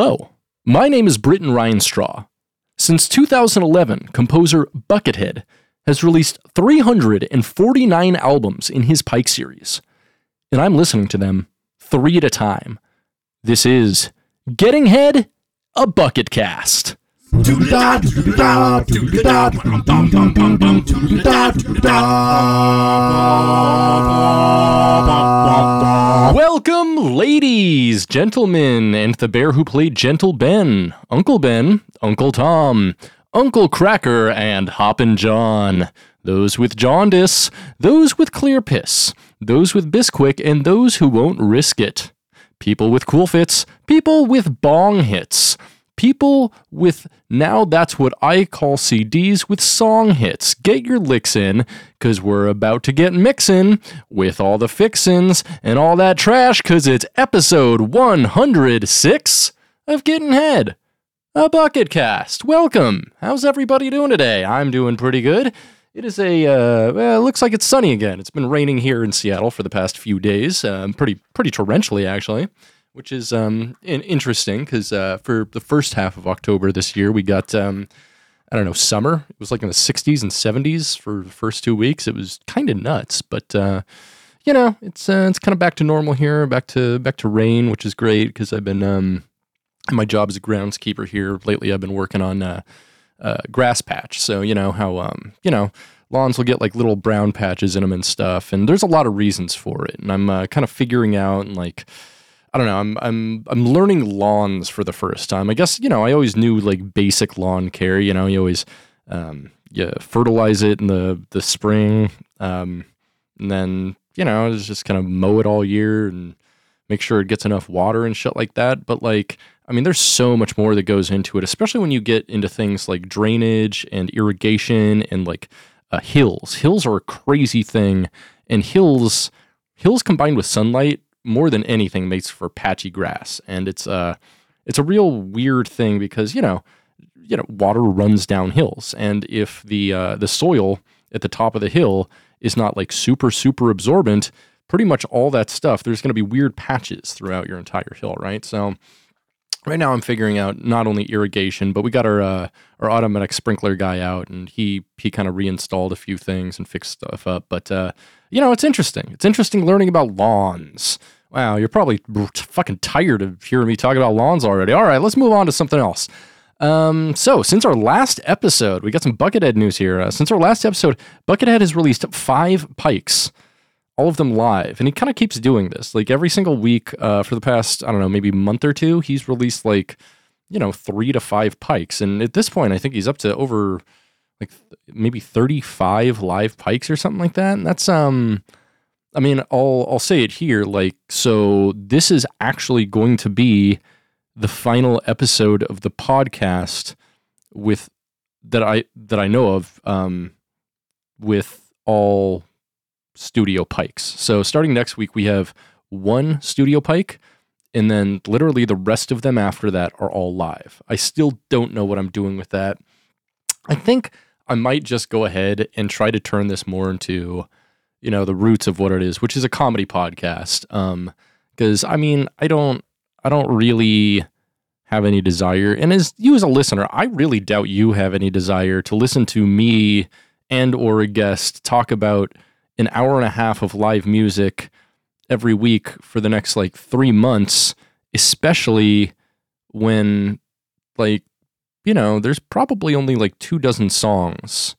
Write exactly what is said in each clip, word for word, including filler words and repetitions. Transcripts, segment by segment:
Hello, my name is Britton Rhinestraw. Since two thousand eleven, composer Buckethead has released three hundred forty-nine albums in his Pike series, and I'm listening to them three at a time. This is Getting Head, a Bucketcast. Welcome, ladies, gentlemen, and the bear who played Gentle Ben, Uncle Ben, Uncle Tom, Uncle Cracker, and Hoppin' John. Those with jaundice, those with clear piss, those with Bisquick, and those who won't risk it. People with cool fits, people with bong hits, people with now that's what I call C Ds with song hits. Get your licks in, because we're about to get mixin' with all the fixins and all that trash, because it's episode one hundred six of Getting Head, a Bucketcast. Welcome. How's everybody doing today? I'm doing pretty good. It is a, uh, well, it looks like it's sunny again. It's been raining here in Seattle for the past few days, um, pretty pretty torrentially, actually, which is um, interesting because uh, for the first half of October this year, we got, um, I don't know, summer. It was like in the sixties and seventies for the first two weeks. It was kind of nuts, but, uh, you know, it's uh, it's kind of back to normal here, back to back to rain, which is great because I've been, um, my job as a groundskeeper here lately, I've been working on uh Uh, grass patch. So, you know, how, um, you know, lawns will get like little brown patches in them and stuff. And there's a lot of reasons for it. And I'm uh, kind of figuring out and like, I don't know, I'm, I'm, I'm learning lawns for the first time. I guess, you know, I always knew like basic lawn care, you know, you always, um, you fertilize it in the, the spring. Um, and then, you know, just kind of mow it all year and make sure it gets enough water and shit like that. But like, I mean, there's so much more that goes into it, especially when you get into things like drainage and irrigation and like uh, hills. Hills are a crazy thing, and hills, hills combined with sunlight more than anything makes for patchy grass, and it's a, uh, it's a real weird thing because you know, you know, water runs down hills, and if the uh, the soil at the top of the hill is not like super super absorbent, pretty much all that stuff, there's going to be weird patches throughout your entire hill, right? So. Right now I'm figuring out not only irrigation, but we got our uh, our automatic sprinkler guy out, and he he kind of reinstalled a few things and fixed stuff up. But, uh, you know, it's interesting. It's interesting learning about lawns. Wow, you're probably fucking tired of hearing me talk about lawns already. All right, let's move on to something else. Um, so, since our last episode, we got some Buckethead news here. Uh, since our last episode, Buckethead has released five Pikes. All of them live, and he kind of keeps doing this. Like, every single week uh, for the past, I don't know, maybe month or two, he's released, like, you know, three to five Pikes. And at this point, I think he's up to over, like, maybe thirty-five live Pikes or something like that. And that's, um, I mean, I'll, I'll say it here, like, so this is actually going to be the final episode of the podcast with, that I, that I know of, um, with all... studio Pikes. So starting next week, we have one studio Pike, and then literally the rest of them after that are all live. I still don't know what I'm doing with that. I think I might just go ahead and try to turn this more into, you know, the roots of what it is, which is a comedy podcast. Um, because I mean, I don't, I don't really have any desire. And as you as a listener, I really doubt you have any desire to listen to me and or a guest talk about an hour and a half of live music every week for the next like three months, especially when like, you know, there's probably only like two dozen songs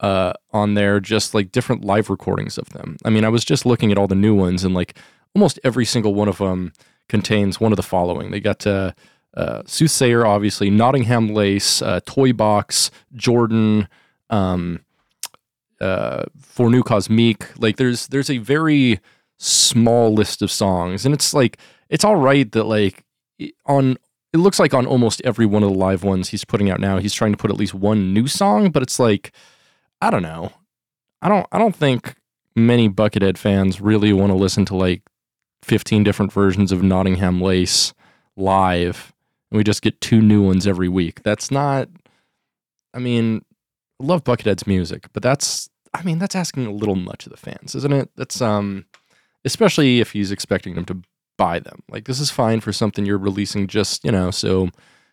uh, on there, just like different live recordings of them. I mean, I was just looking at all the new ones and like almost every single one of them contains one of the following. They got uh, uh, Soothsayer, obviously, Nottingham Lace, uh, Toy Box, Jordan, um, Uh, For New Cosmic. Like there's there's a very small list of songs, and it's like it's all right that like on it looks like on almost every one of the live ones he's putting out now, he's trying to put at least one new song. But it's like I don't know, I don't I don't think many Buckethead fans really want to listen to like fifteen different versions of Nottingham Lace live, and we just get two new ones every week. That's not. I mean, I love Buckethead's music, but that's. I mean, that's asking a little much of the fans, isn't it? That's, um, especially if he's expecting them to buy them. Like, this is fine for something you're releasing just, you know, so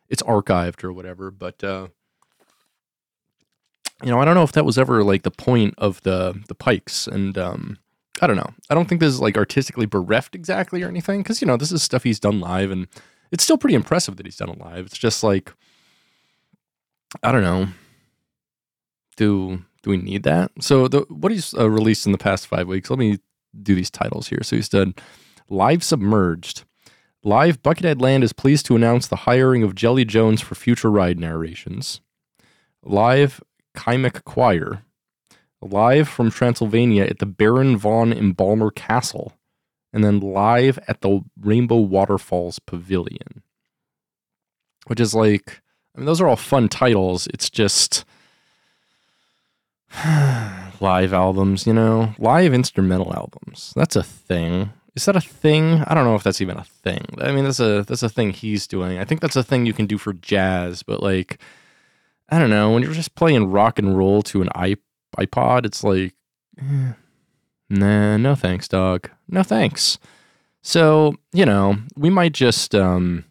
it's archived or whatever. But, uh, you know, I don't know if that was ever, like, the point of the, the Pikes. And um, I don't know. I don't think this is, like, artistically bereft exactly or anything. Because, you know, this is stuff he's done live. And it's still pretty impressive that he's done it live. It's just, like, I don't know. Do... Do we need that? So the, what he's uh, released in the past five weeks, let me do these titles here. So he's done Live Submerged. Live Buckethead Land is pleased to announce the hiring of Jelly Jones for future ride narrations. Live Chaemic Choir. Live from Transylvania at the Baron von Imbalmer Castle. And then live at the Rainbow Waterfalls Pavilion. Which is like, I mean, those are all fun titles. It's just... live albums, you know, live instrumental albums. That's a thing. Is that a thing? I don't know if that's even a thing. I mean, that's a that's a thing he's doing. I think that's a thing you can do for jazz, but like, I don't know. When you're just playing rock and roll to an iPod, it's like, eh, nah, no thanks, dog. No thanks. So, you know, we might just, um,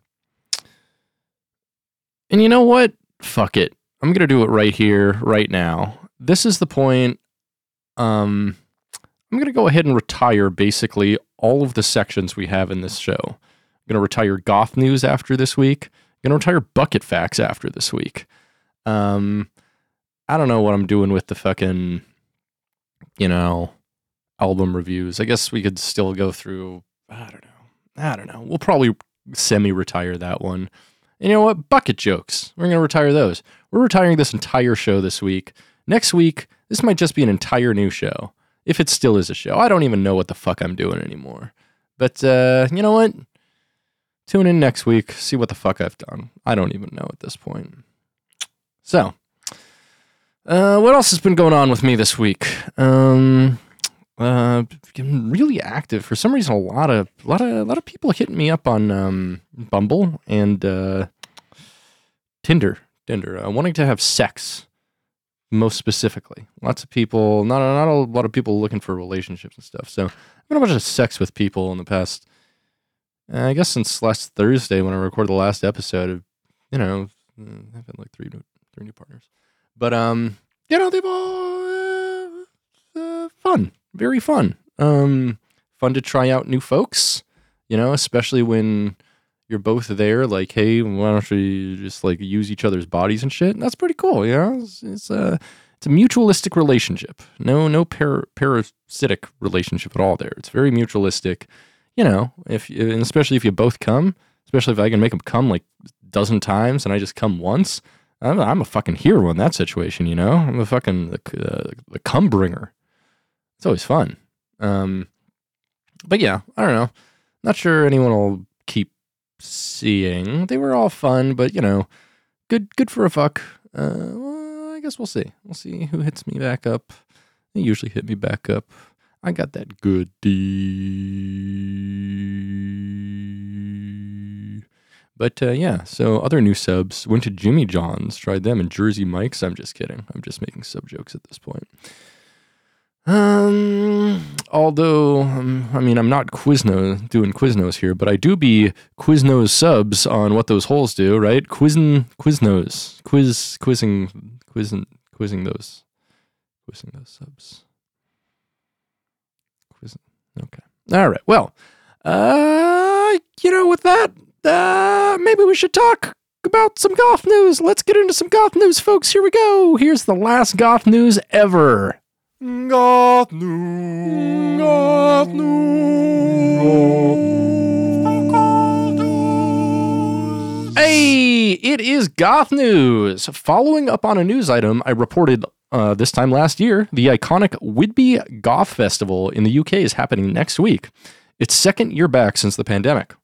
and you know what? Fuck it. I'm gonna do it right here, right now. This is the point. Um, I'm going to go ahead and retire basically all of the sections we have in this show. I'm going to retire Goth News after this week. I'm going to retire Bucket Facts after this week. Um, I don't know what I'm doing with the fucking, you know, album reviews. I guess we could still go through, I don't know. I don't know. We'll probably semi-retire that one. And you know what? Bucket jokes. We're going to retire those. We're retiring this entire show this week. Next week, this might just be an entire new show. If it still is a show. I don't even know what the fuck I'm doing anymore. But, uh, you know what? Tune in next week. See what the fuck I've done. I don't even know at this point. So, uh, what else has been going on with me this week? Um, uh, I'm really active. For some reason, a lot of, a lot of, a lot of people hitting me up on, um, Bumble and, uh, Tinder. Tinder. Uh, wanting to have sex. Most specifically, lots of people, not, not a lot of people looking for relationships and stuff. So I've been a bunch of sex with people in the past, uh, I guess since last Thursday when I recorded the last episode of, you know, I've had like three new, three new partners. But, um, you know, they've all uh, uh, fun, very fun. Um, fun to try out new folks, you know, especially when you're both there, like, hey, why don't you just, like, use each other's bodies and shit? And that's pretty cool, you know? It's, it's, a, it's a mutualistic relationship. No no par- parasitic relationship at all there. It's very mutualistic, you know, if and especially if you both come, especially if I can make them come, like, a dozen times and I just come once. I'm, I'm a fucking hero in that situation, you know? I'm a fucking the, uh, the cum bringer. It's always fun. Um, but, yeah, I don't know. Not sure anyone will keep seeing. They were all fun, but you know, good good for a fuck. Uh, well, I guess we'll see. We'll see who hits me back up. They usually hit me back up. I got that good D. But uh, yeah, so other new subs. Went to Jimmy John's, tried them, and Jersey Mike's. I'm just kidding. I'm just making sub jokes at this point. Um, although, um, I mean, I'm not Quiznos, doing Quiznos here, but I do be Quiznos subs on what those holes do, right? Quizn, Quiznos, quiz, quizzing, quizzing, quizzing those, quizzing those subs. Quizzing, okay. All right, well, uh, you know, with that, uh, maybe we should talk about some goth news. Let's get into some goth news, folks. Here we go. Here's the last goth news ever. Goth news. Goth news. Hey, it is goth news. Following up on a news item I reported uh, this time last year, the iconic Whitby Goth Festival in the U K is happening next week. It's second year back since the pandemic.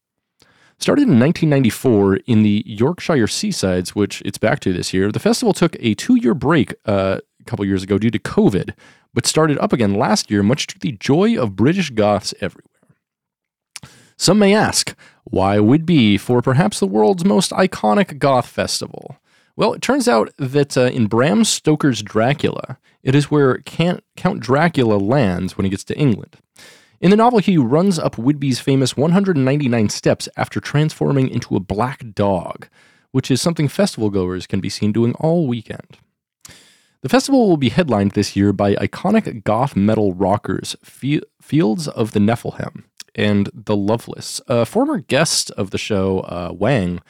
Started in nineteen ninety-four in the Yorkshire Seasides, which it's back to this year. The festival took a two-year break uh, a couple years ago due to COVID, but started up again last year, much to the joy of British goths everywhere. Some may ask, why Whitby for perhaps the world's most iconic goth festival? Well, it turns out that uh, in Bram Stoker's Dracula, it is where Count Dracula lands when he gets to England. In the novel, he runs up Whidbey's famous one hundred ninety-nine steps after transforming into a black dog, which is something festival goers can be seen doing all weekend. The festival will be headlined this year by iconic goth metal rockers Fields of the Nephilim and The Loveless. A former guest of the show, uh, Wang,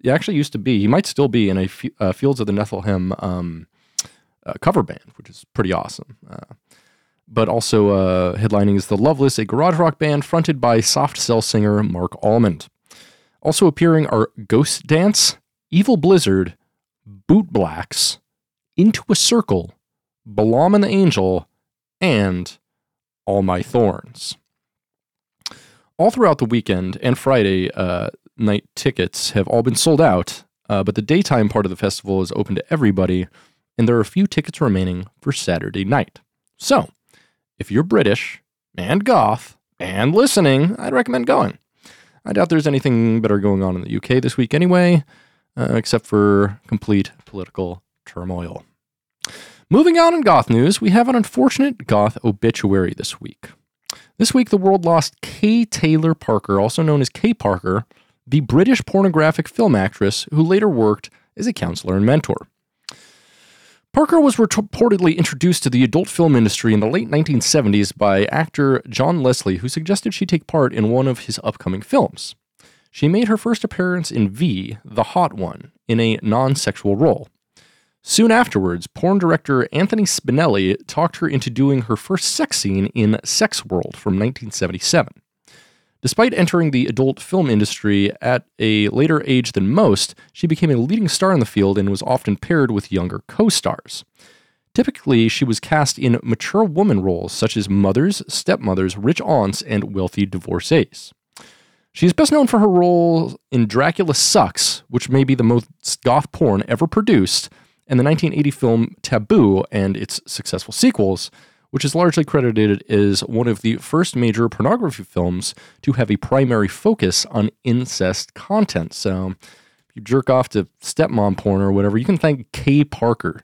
he actually used to be, he might still be in a F- uh, Fields of the Nephilim um, uh, cover band, which is pretty awesome. Uh, but also uh, headlining is The Loveless, a garage rock band fronted by Soft Cell singer Mark Almond. Also appearing are Ghost Dance, Evil Blizzard, Bootblacks, Into a Circle, Balaam and the Angel, and All My Thorns. All throughout the weekend and Friday uh, night tickets have all been sold out, uh, but the daytime part of the festival is open to everybody, and there are a few tickets remaining for Saturday night. So, if you're British, and goth, and listening, I'd recommend going. I doubt there's anything better going on in the U K this week anyway, uh, except for complete political turmoil. Moving on in goth news, we have an unfortunate goth obituary this week. This week, the world lost Kay Taylor Parker, also known as Kay Parker, the British pornographic film actress who later worked as a counselor and mentor. Parker was reportedly introduced to the adult film industry in the late nineteen seventies by actor John Leslie, who suggested she take part in one of his upcoming films. She made her first appearance in V, The Hot One, in a non-sexual role. Soon afterwards, porn director Anthony Spinelli talked her into doing her first sex scene in Sex World from nineteen seventy-seven. Despite entering the adult film industry at a later age than most, she became a leading star in the field and was often paired with younger co-stars. Typically, she was cast in mature woman roles such as mothers, stepmothers, rich aunts, and wealthy divorcees. She is best known for her role in Dracula Sucks, which may be the most goth porn ever produced, and the nineteen eighty film Taboo and its successful sequels, which is largely credited as one of the first major pornography films to have a primary focus on incest content. So if you jerk off to stepmom porn or whatever, you can thank Kay Parker.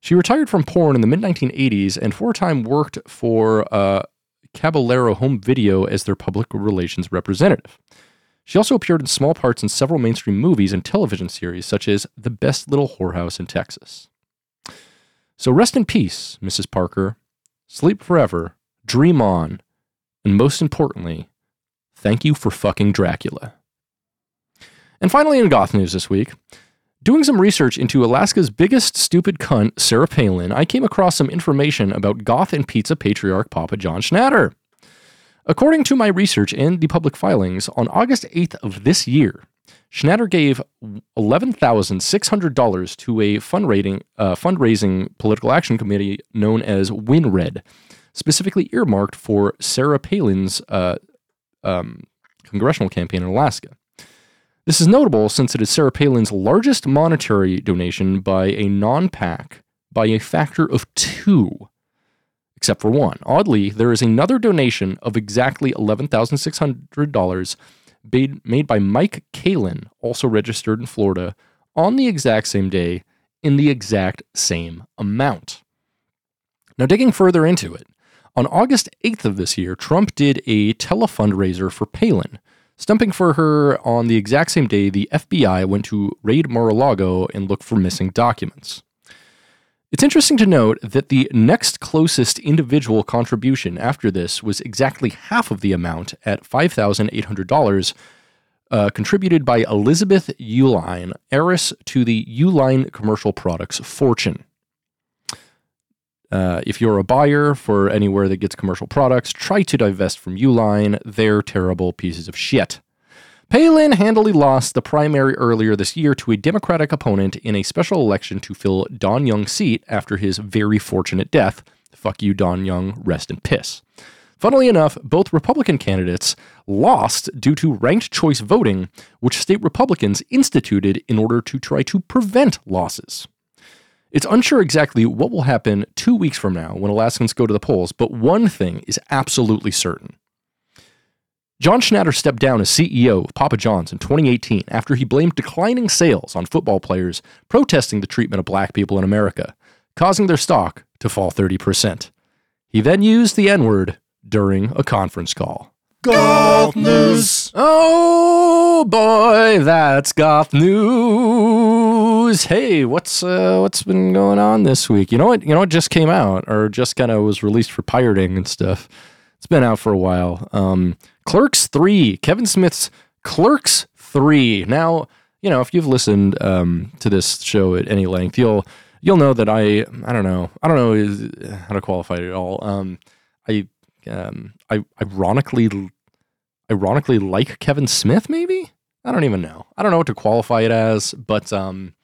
She retired from porn in the mid-nineteen eighties and for a time worked for uh, Caballero Home Video as their public relations representative. She also appeared in small parts in several mainstream movies and television series, such as The Best Little Whorehouse in Texas. So rest in peace, Missus Parker, sleep forever, dream on, and most importantly, thank you for fucking Dracula. And finally in goth news this week, doing some research into Alaska's biggest stupid cunt, Sarah Palin, I came across some information about goth and pizza patriarch Papa John Schnatter. According to my research and the public filings, on August eighth of this year, Schnatter gave eleven thousand six hundred dollars to a fundraising, uh, fundraising political action committee known as WinRed, specifically earmarked for Sarah Palin's uh, um, congressional campaign in Alaska. This is notable since it is Sarah Palin's largest monetary donation by a non-PAC by a factor of two, except for one. Oddly, there is another donation of exactly eleven thousand six hundred dollars made by Mike Kalin, also registered in Florida, on the exact same day, in the exact same amount. Now, digging further into it, on August eighth of this year, Trump did a telefundraiser for Palin, stumping for her on the exact same day the F B I went to raid Mar-a-Lago and look for missing documents. It's interesting to note that the next closest individual contribution after this was exactly half of the amount at five thousand eight hundred dollars uh, contributed by Elizabeth Uline, heiress to the Uline Commercial Products fortune. Uh, if you're a buyer for anywhere that gets commercial products, try to divest from Uline. They're terrible pieces of shit. Palin handily lost the primary earlier this year to a Democratic opponent in a special election to fill Don Young's seat after his very fortunate death. Fuck you, Don Young. Rest in piss. Funnily enough, both Republican candidates lost due to ranked choice voting, which state Republicans instituted in order to try to prevent losses. It's unsure exactly what will happen two weeks from now when Alaskans go to the polls, but one thing is absolutely certain. John Schnatter stepped down as C E O of Papa John's in twenty eighteen after he blamed declining sales on football players protesting the treatment of black people in America, causing their stock to fall thirty percent. He then used the N-word during a conference call. Goth news. Oh boy, that's goth news. Hey, what's uh, what's been going on this week? You know what? You know what just came out, or just kind of was released for pirating and stuff. It's been out for a while. Um, Clerks three, Kevin Smith's Clerks three. Now, you know, if you've listened um, to this show at any length, you'll you'll know that I I don't know I don't know is, how to qualify it at all. Um, I um, I ironically ironically like Kevin Smith. Maybe I don't even know. I don't know what to qualify it as, but um,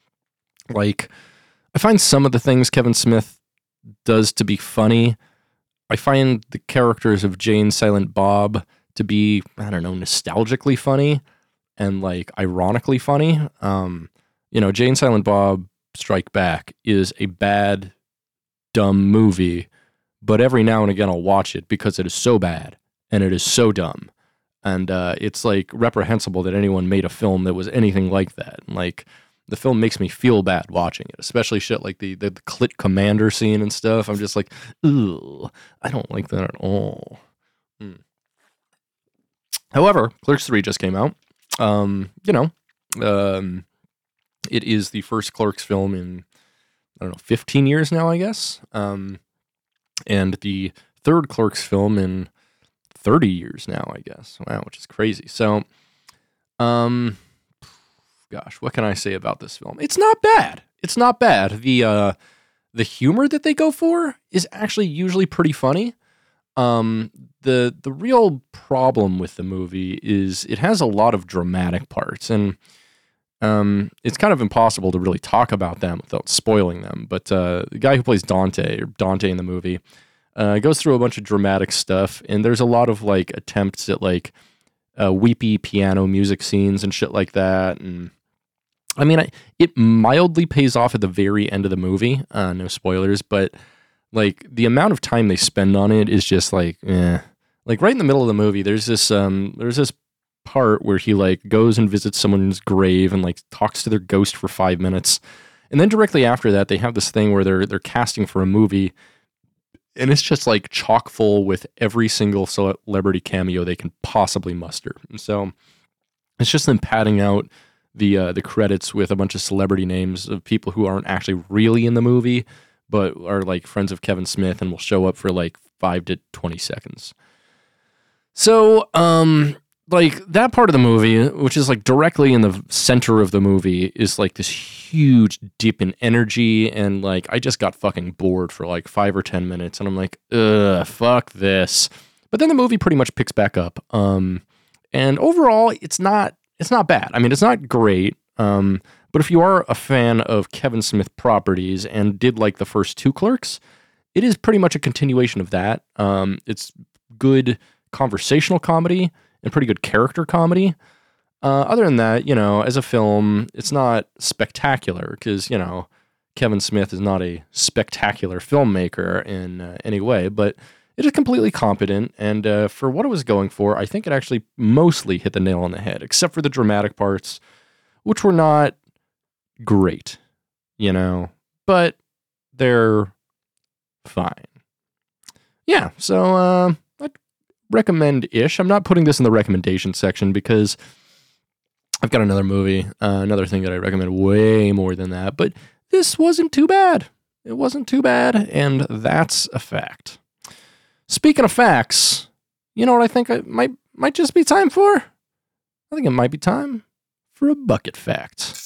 like I find some of the things Kevin Smith does to be funny. I find the characters of Jane, Silent Bob to be, I don't know, nostalgically funny and like ironically funny. Um, you know, Jane, Silent Bob, Strike Back is a bad, dumb movie, but every now and again I'll watch it because it is so bad and it is so dumb. And uh, it's like reprehensible that anyone made a film that was anything like that. And, like, the film makes me feel bad watching it, especially shit like the, the, the Clit Commander scene and stuff. I'm just like, ooh, I don't like that at all. Mm. However, Clerks three just came out. Um, you know, um, it is the first Clerks film in, I don't know, fifteen years now, I guess. Um, and the third Clerks film in thirty years now, I guess. Wow, which is crazy. So, um... gosh, what can I say about this film? It's not bad. It's not bad. The uh, the humor that they go for is actually usually pretty funny. Um, the the real problem with the movie is it has a lot of dramatic parts, and um, it's kind of impossible to really talk about them without spoiling them. But uh, the guy who plays Dante, or Dante in the movie, uh, goes through a bunch of dramatic stuff, and there's a lot of like attempts at like uh, weepy piano music scenes and shit like that, and I mean, I, it mildly pays off at the very end of the movie. Uh, no spoilers, but like the amount of time they spend on it is just like, eh. Like right in the middle of the movie, there's this um, there's this part where he like goes and visits someone's grave and like talks to their ghost for five minutes, and then directly after that, they have this thing where they're they're casting for a movie, and it's just like chock full with every single celebrity cameo they can possibly muster. And so it's just them padding out the uh, the credits with a bunch of celebrity names of people who aren't actually really in the movie, but are like friends of Kevin Smith and will show up for like five to twenty seconds. So, um, like that part of the movie, which is like directly in the center of the movie, is like this huge dip in energy. And like, I just got fucking bored for like five or ten minutes, and I'm like, ugh, fuck this. But then the movie pretty much picks back up. Um, and overall it's not, It's not bad. I mean, it's not great, um, but if you are a fan of Kevin Smith properties and did like the first two Clerks, it is pretty much a continuation of that. Um, it's good conversational comedy and pretty good character comedy. Uh, other than that, you know, as a film, it's not spectacular because, you know, Kevin Smith is not a spectacular filmmaker in uh, any way, but it is completely competent, and uh, for what it was going for, I think it actually mostly hit the nail on the head, except for the dramatic parts, which were not great, you know, but they're fine. Yeah, so uh, I'd recommend-ish. I'm not putting this in the recommendation section because I've got another movie, uh, another thing that I recommend way more than that, but this wasn't too bad. It wasn't too bad, and that's a fact. Speaking of facts, you know what I think I might might just be time for? I think it might be time for a bucket fact.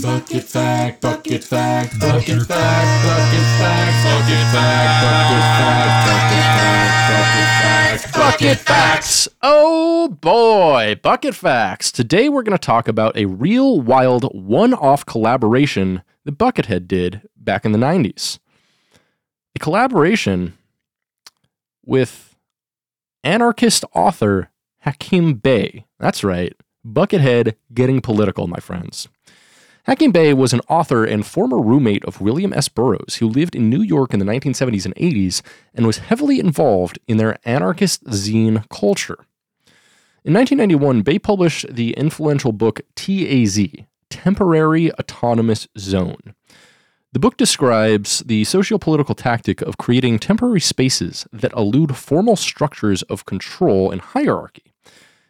Bucket fact, bucket fact, bucket fact, bucket fact, bucket fact, bucket fact, bucket fact, bucket fact, bucket facts. Oh boy, bucket facts. Today we're going to talk about a real wild one-off collaboration that Buckethead did back in the nineties. A collaboration with anarchist author Hakim Bey. That's right, Buckethead getting political, my friends. Hakim Bey was an author and former roommate of William S. Burroughs, who lived in New York in the nineteen seventies and eighties and was heavily involved in their anarchist zine culture. In nineteen ninety-one, Bey published the influential book T A Z, Temporary Autonomous Zone. The book describes the socio-political tactic of creating temporary spaces that elude formal structures of control and hierarchy,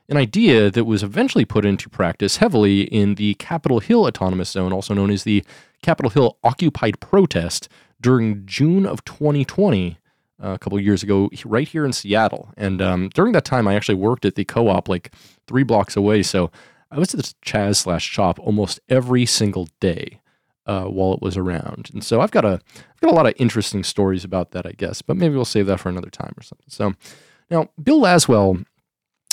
an idea that was eventually put into practice heavily in the Capitol Hill Autonomous Zone, also known as the Capitol Hill Occupied Protest, during June of twenty twenty, a couple of years ago, right here in Seattle. And um, during that time, I actually worked at the co-op like three blocks away, so I was at the Chaz slash Chop almost every single day. Uh, while it was around. And so I've got a I've got a lot of interesting stories about that, I guess, but maybe we'll save that for another time or something. So now Bill Laswell,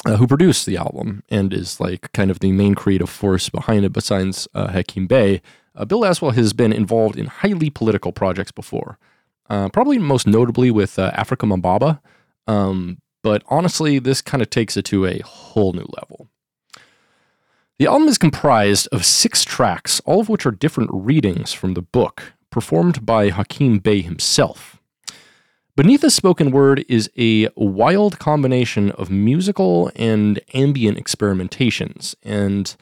uh, who produced the album and is like kind of the main creative force behind it besides uh, Hakeem Bey, uh, Bill Laswell has been involved in highly political projects before, uh, probably most notably with uh, Afrika Mambaba, um, but honestly, this kind of takes it to a whole new level. The album is comprised of six tracks, all of which are different readings from the book, performed by Hakeem Bey himself. Beneath the Spoken Word is a wild combination of musical and ambient experimentations, and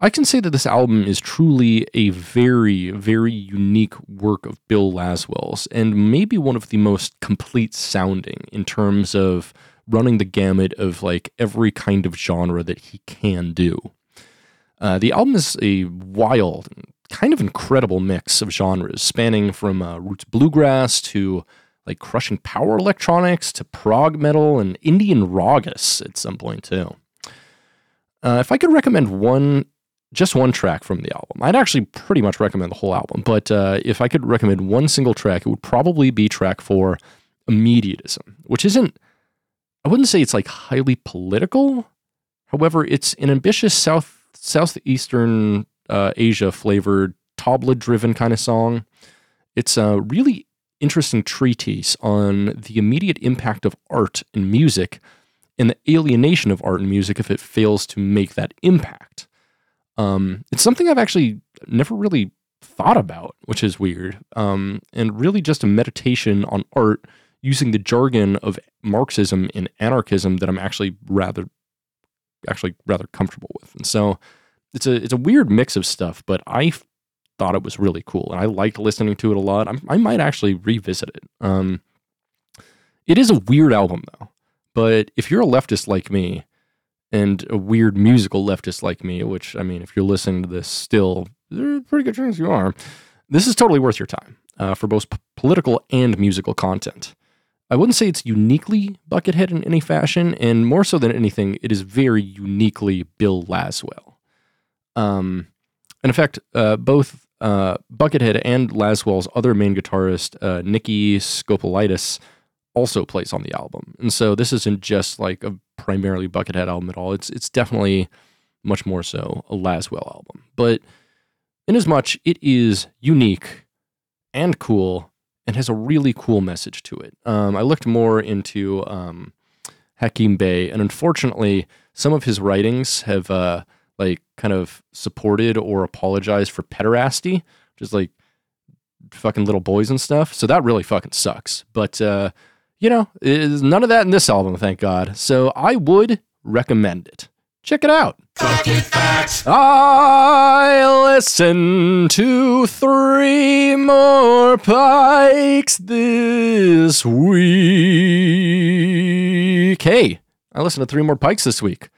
I can say that this album is truly a very, very unique work of Bill Laswell's, and maybe one of the most complete sounding in terms of running the gamut of like every kind of genre that he can do. Uh, the album is a wild, kind of incredible mix of genres, spanning from uh, roots bluegrass to like crushing power electronics to prog metal and Indian ragas at some point too. Uh, if I could recommend one, just one track from the album, I'd actually pretty much recommend the whole album. But uh, if I could recommend one single track, it would probably be track four, Immediatism, which isn't, I wouldn't say it's like highly political. However, it's an ambitious South Southeastern uh, Asia flavored tabla driven kind of song. It's a really interesting treatise on the immediate impact of art and music and the alienation of art and music if it fails to make that impact. Um, it's something I've actually never really thought about, which is weird, um, and really just a meditation on art using the jargon of Marxism and anarchism that I'm actually rather actually rather comfortable with. And so it's a it's a weird mix of stuff, but I f- thought it was really cool and I liked listening to it a lot. I'm, I might actually revisit it. Um, it is a weird album though, but if you're a leftist like me and a weird musical leftist like me, which I mean, if you're listening to this still, there's a pretty good chance you are, this is totally worth your time uh, for both p- political and musical content. I wouldn't say it's uniquely Buckethead in any fashion, and more so than anything, it is very uniquely Bill Laswell. Um, and in fact, uh, both uh, Buckethead and Laswell's other main guitarist, uh, Nikki Skopolitis, also plays on the album. And so this isn't just like a primarily Buckethead album at all. It's it's definitely much more so a Laswell album. But in as much, it is unique and cool, and has a really cool message to it. Um, I looked more into um, Hakeem Bey, and unfortunately, some of his writings have uh, like kind of supported or apologized for pederasty, just like fucking little boys and stuff. So that really fucking sucks. But uh, you know, there's none of that in this album, thank God. So I would recommend it. Check it out. Bucket Facts. I listened to three more Pikes this week. Hey, I listened to three more Pikes this week.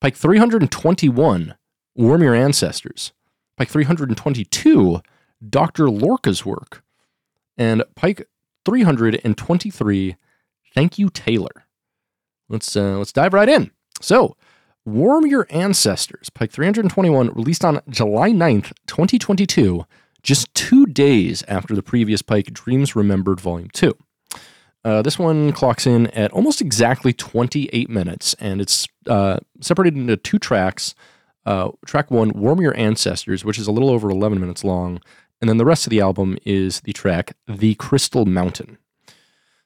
Pike three hundred twenty-one, Warm Your Ancestors. Pike three hundred twenty-two, Doctor Lorca's Work. And Pike three hundred twenty-three, Thank You, Taylor. Let's uh, let's dive right in. So, Warm Your Ancestors, Pike three hundred twenty-one, released on July ninth, twenty twenty-two, just two days after the previous Pike, Dreams Remembered, Volume two. Uh, this one clocks in at almost exactly twenty-eight minutes, and it's uh, separated into two tracks. Uh, track one, Warm Your Ancestors, which is a little over eleven minutes long, and then the rest of the album is the track The Crystal Mountain.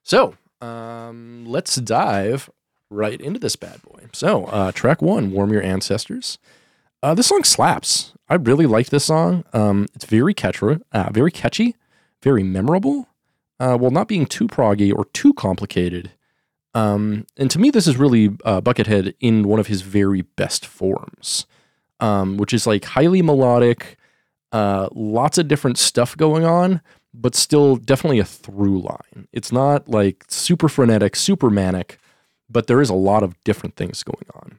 So, um, let's dive right into this bad boy. So, uh, track one, Warm Your Ancestors. Uh, this song slaps. I really like this song. Um, it's very catchy, uh, very catchy, very memorable, uh, while not being too proggy or too complicated. Um, and to me, this is really uh, Buckethead in one of his very best forms, um, which is like highly melodic, Uh, lots of different stuff going on, but still definitely a through line. It's not like super frenetic, super manic, but there is a lot of different things going on.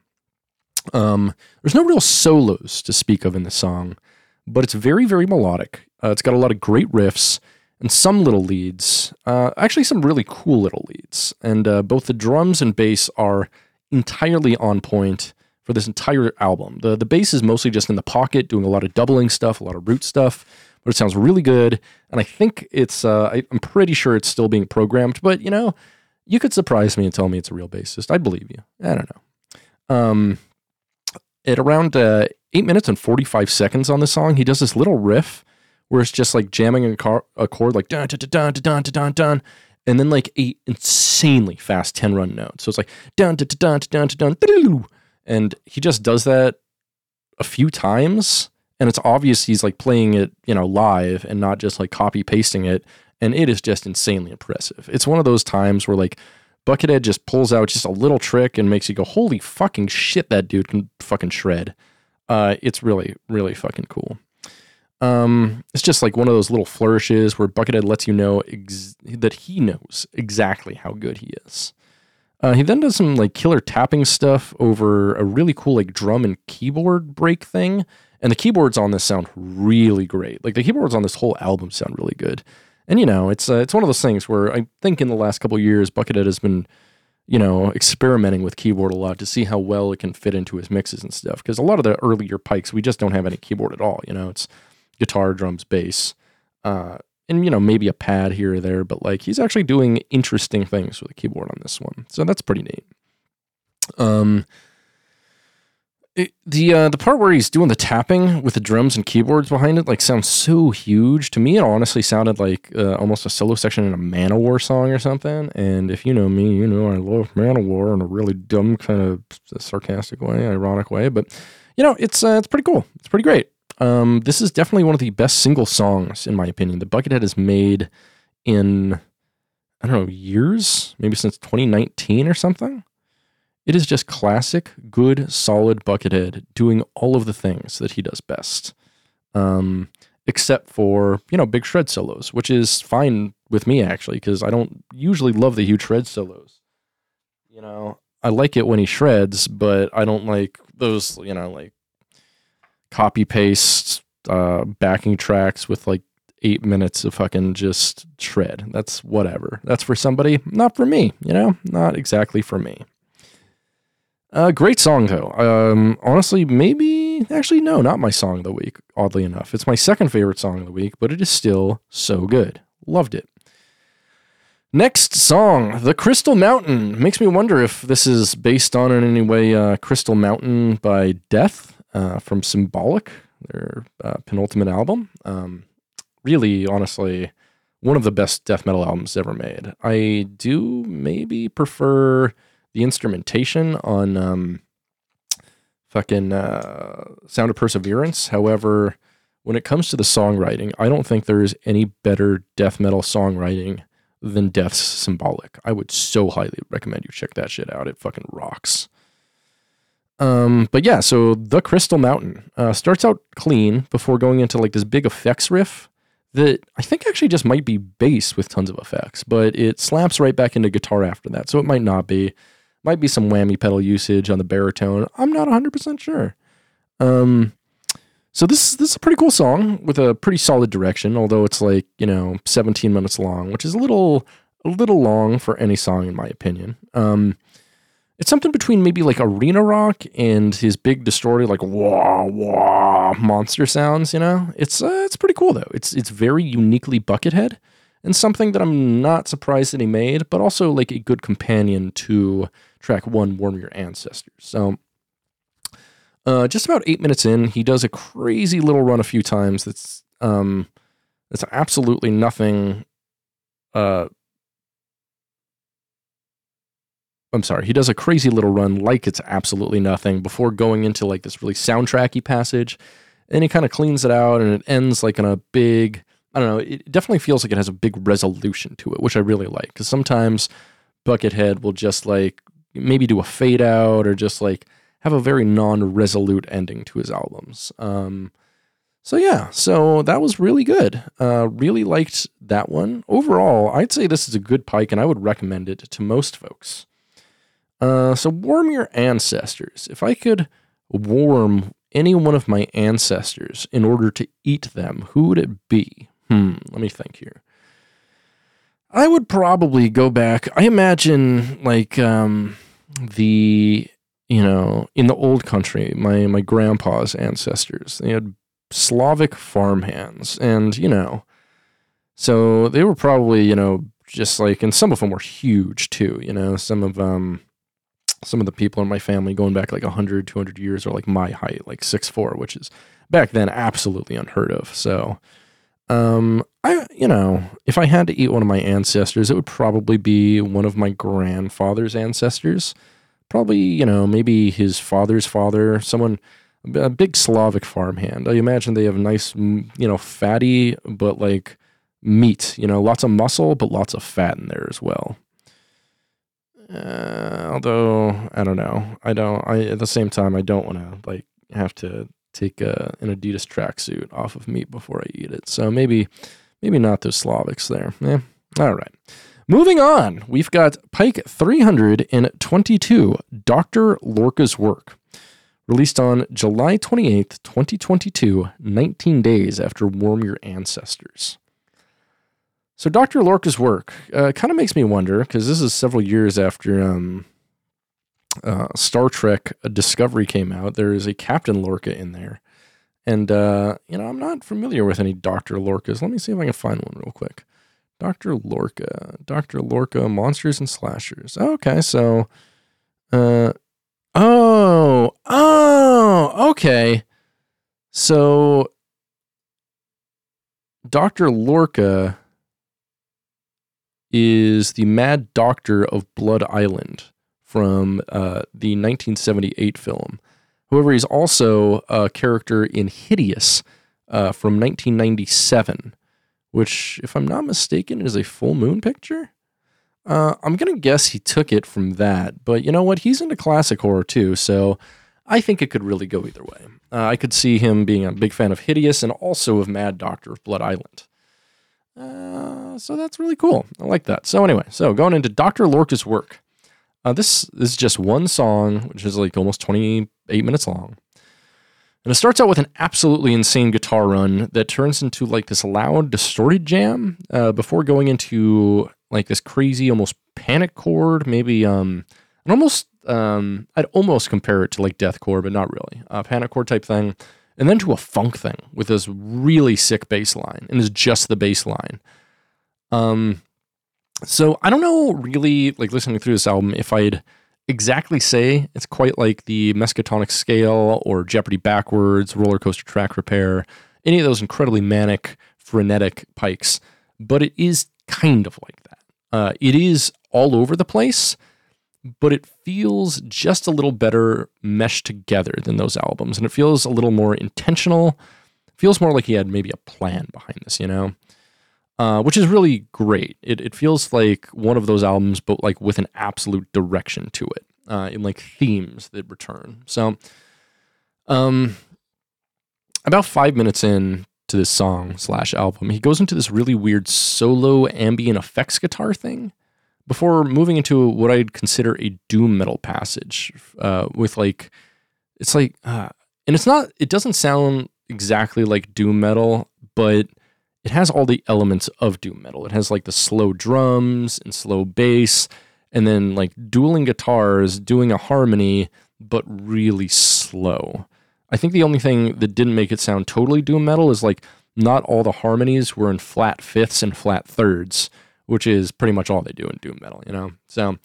Um, there's no real solos to speak of in the song, but it's very, very melodic. Uh, it's got a lot of great riffs and some little leads, uh, actually some really cool little leads. And uh, both the drums and bass are entirely on point for this entire album. The, the bass is mostly just in the pocket, doing a lot of doubling stuff, a lot of root stuff, but it sounds really good. And I think it's, uh, I, I'm pretty sure it's still being programmed, but you know, you could surprise me and tell me it's a real bassist. I'd believe you. I don't know. Um, at around uh, eight minutes and forty-five seconds on the song, he does this little riff where it's just like jamming a, car, a chord like dun dun dun dun dun dun dun, and then like a insanely fast ten run note. So it's like dun dun dun dun dun dun, and he just does that a few times, and it's obvious he's like playing it, you know, live and not just like copy pasting it. And it is just insanely impressive. It's one of those times where like Buckethead just pulls out just a little trick and makes you go, holy fucking shit, that dude can fucking shred. Uh, it's really, really fucking cool. Um, it's just like one of those little flourishes where Buckethead lets you know ex- that he knows exactly how good he is. Uh, he then does some like killer tapping stuff over a really cool like drum and keyboard break thing. And the keyboards on this sound really great. Like the keyboards on this whole album sound really good. And, you know, it's uh, it's one of those things where I think in the last couple of years, Buckethead has been, you know, experimenting with keyboard a lot to see how well it can fit into his mixes and stuff. Because a lot of the earlier Pikes, we just don't have any keyboard at all. You know, it's guitar, drums, bass, uh, and, you know, maybe a pad here or there. But, like, he's actually doing interesting things with a keyboard on this one. So that's pretty neat. Um, it, the uh, the part where he's doing the tapping with the drums and keyboards behind it, like, sounds so huge. To me, it honestly sounded like uh, almost a solo section in a Manowar song or something. And if you know me, you know I love Manowar in a really dumb kind of sarcastic way, ironic way. But, you know, it's uh, it's pretty cool. It's pretty great. Um, this is definitely one of the best single songs, in my opinion, that Buckethead has made in, I don't know, years, maybe since twenty nineteen or something. It is just classic, good, solid Buckethead doing all of the things that he does best, um, except for, you know, big shred solos, which is fine with me, actually, because I don't usually love the huge shred solos. You know, I like it when he shreds, but I don't like those, you know, like, copy paste uh backing tracks with like eight minutes of fucking just shred. That's whatever. That's for somebody, not for me, you know, not exactly for me. Uh great song though. Um honestly, maybe actually no, not my song of the week, oddly enough. It's my second favorite song of the week, but it is still so good. Loved it. Next song, The Crystal Mountain. Makes me wonder if this is based on in any way uh Crystal Mountain by Death. Uh, from Symbolic, their uh, penultimate album. Um, really, honestly, one of the best death metal albums ever made. I do maybe prefer the instrumentation on um, fucking uh, Sound of Perseverance. However, when it comes to the songwriting, I don't think there is any better death metal songwriting than Death's Symbolic. I would so highly recommend you check that shit out. It fucking rocks. Um, but yeah, so The Crystal Mountain, uh, starts out clean before going into like this big effects riff that I think actually just might be bass with tons of effects, but it slaps right back into guitar after that. So it might not be, might be some whammy pedal usage on the baritone. I'm not a hundred percent sure. Um, so this, this is a pretty cool song with a pretty solid direction, although it's like, you know, seventeen minutes long, which is a little, a little long for any song in my opinion. Um, It's something between maybe like arena rock and his big distorted like wah wah monster sounds, you know? It's uh, it's pretty cool though. It's it's very uniquely Buckethead and something that I'm not surprised that he made, but also like a good companion to track one, Warm Your Ancestors. So uh, just about eight minutes in, he does a crazy little run a few times that's um that's absolutely nothing uh I'm sorry, he does a crazy little run like it's absolutely nothing before going into like this really soundtracky passage, and he kind of cleans it out and it ends like in a big, I don't know, it definitely feels like it has a big resolution to it, which I really like, because sometimes Buckethead will just like maybe do a fade out or just like have a very non-resolute ending to his albums. Um, So yeah, so that was really good. Uh, really liked that one. Overall, I'd say this is a good Pike, and I would recommend it to most folks. Uh, so warm your ancestors. If I could warm any one of my ancestors in order to eat them, who would it be? Hmm, let me think here. I would probably go back. I imagine like um, the, you know, in the old country, my, my grandpa's ancestors, they had Slavic farmhands, and you know, so they were probably, you know, just like, and some of them were huge too, you know, some of um some of the people in my family going back like one hundred, two hundred years are like my height, like six foot four, which is back then absolutely unheard of. So um I, you know, if I had to eat one of my ancestors, it would probably be one of my grandfather's ancestors, probably, you know, maybe his father's father, someone, a big Slavic farmhand. I imagine they have nice, you know, fatty, but like meat, you know, lots of muscle, but lots of fat in there as well. Uh, although, I don't know. I don't, I, at the same time, I don't want to like have to take a, an Adidas tracksuit off of meat before I eat it. So maybe, maybe not those Slavics there. Eh, all right. Moving on. We've got Pike three hundred twenty-two, Doctor Lorca's Work. Released on July twenty-eighth, twenty twenty-two, nineteen days after Warm Your Ancestors. So Doctor Lorca's Work uh, kind of makes me wonder, because this is several years after um, uh, Star Trek Discovery came out. There is a Captain Lorca in there. And, uh, you know, I'm not familiar with any Doctor Lorcas. Let me see if I can find one real quick. Doctor Lorca. Doctor Lorca, Monsters and Slashers. Oh, okay, so... Uh, Oh, oh, okay. So, Doctor Lorca is the Mad Doctor of Blood Island from uh, the nineteen seventy-eight film. However, he's also a character in Hideous uh, from nineteen ninety-seven, which, if I'm not mistaken, is a full moon picture. Uh, I'm going to guess he took it from that, but you know what? He's into classic horror too, so I think it could really go either way. Uh, I could see him being a big fan of Hideous and also of Mad Doctor of Blood Island. Uh, so that's really cool. I like that. So anyway, so going into Doctor Lorca's Work. Uh, this is just one song, which is like almost twenty-eight minutes long. And it starts out with an absolutely insane guitar run that turns into like this loud, distorted jam uh, before going into... like this crazy, almost panic chord, maybe, um, and almost, um, I'd almost compare it to like deathcore, but not really, a panic chord type thing, and then to a funk thing with this really sick bass line, and it's just the bass line. Um, so I don't know really, like listening through this album, if I'd exactly say it's quite like the Mescatonic Scale or Jeopardy Backwards, Roller Coaster Track Repair, any of those incredibly manic, frenetic Pikes, but it is kind of like that. Uh, it is all over the place, but it feels just a little better meshed together than those albums. And it feels a little more intentional. It feels more like he had maybe a plan behind this, you know, uh, which is really great. It, it feels like one of those albums, but like with an absolute direction to it, uh, in like themes that return. So, um, about five minutes in to this song slash album, he goes into this really weird solo ambient effects guitar thing before moving into what I'd consider a doom metal passage uh, with like, it's like, uh, and it's not, it doesn't sound exactly like doom metal, but it has all the elements of doom metal. It has like the slow drums and slow bass and then like dueling guitars doing a harmony, but really slow. I think the only thing that didn't make it sound totally doom metal is like not all the harmonies were in flat fifths and flat thirds, which is pretty much all they do in doom metal, you know? So,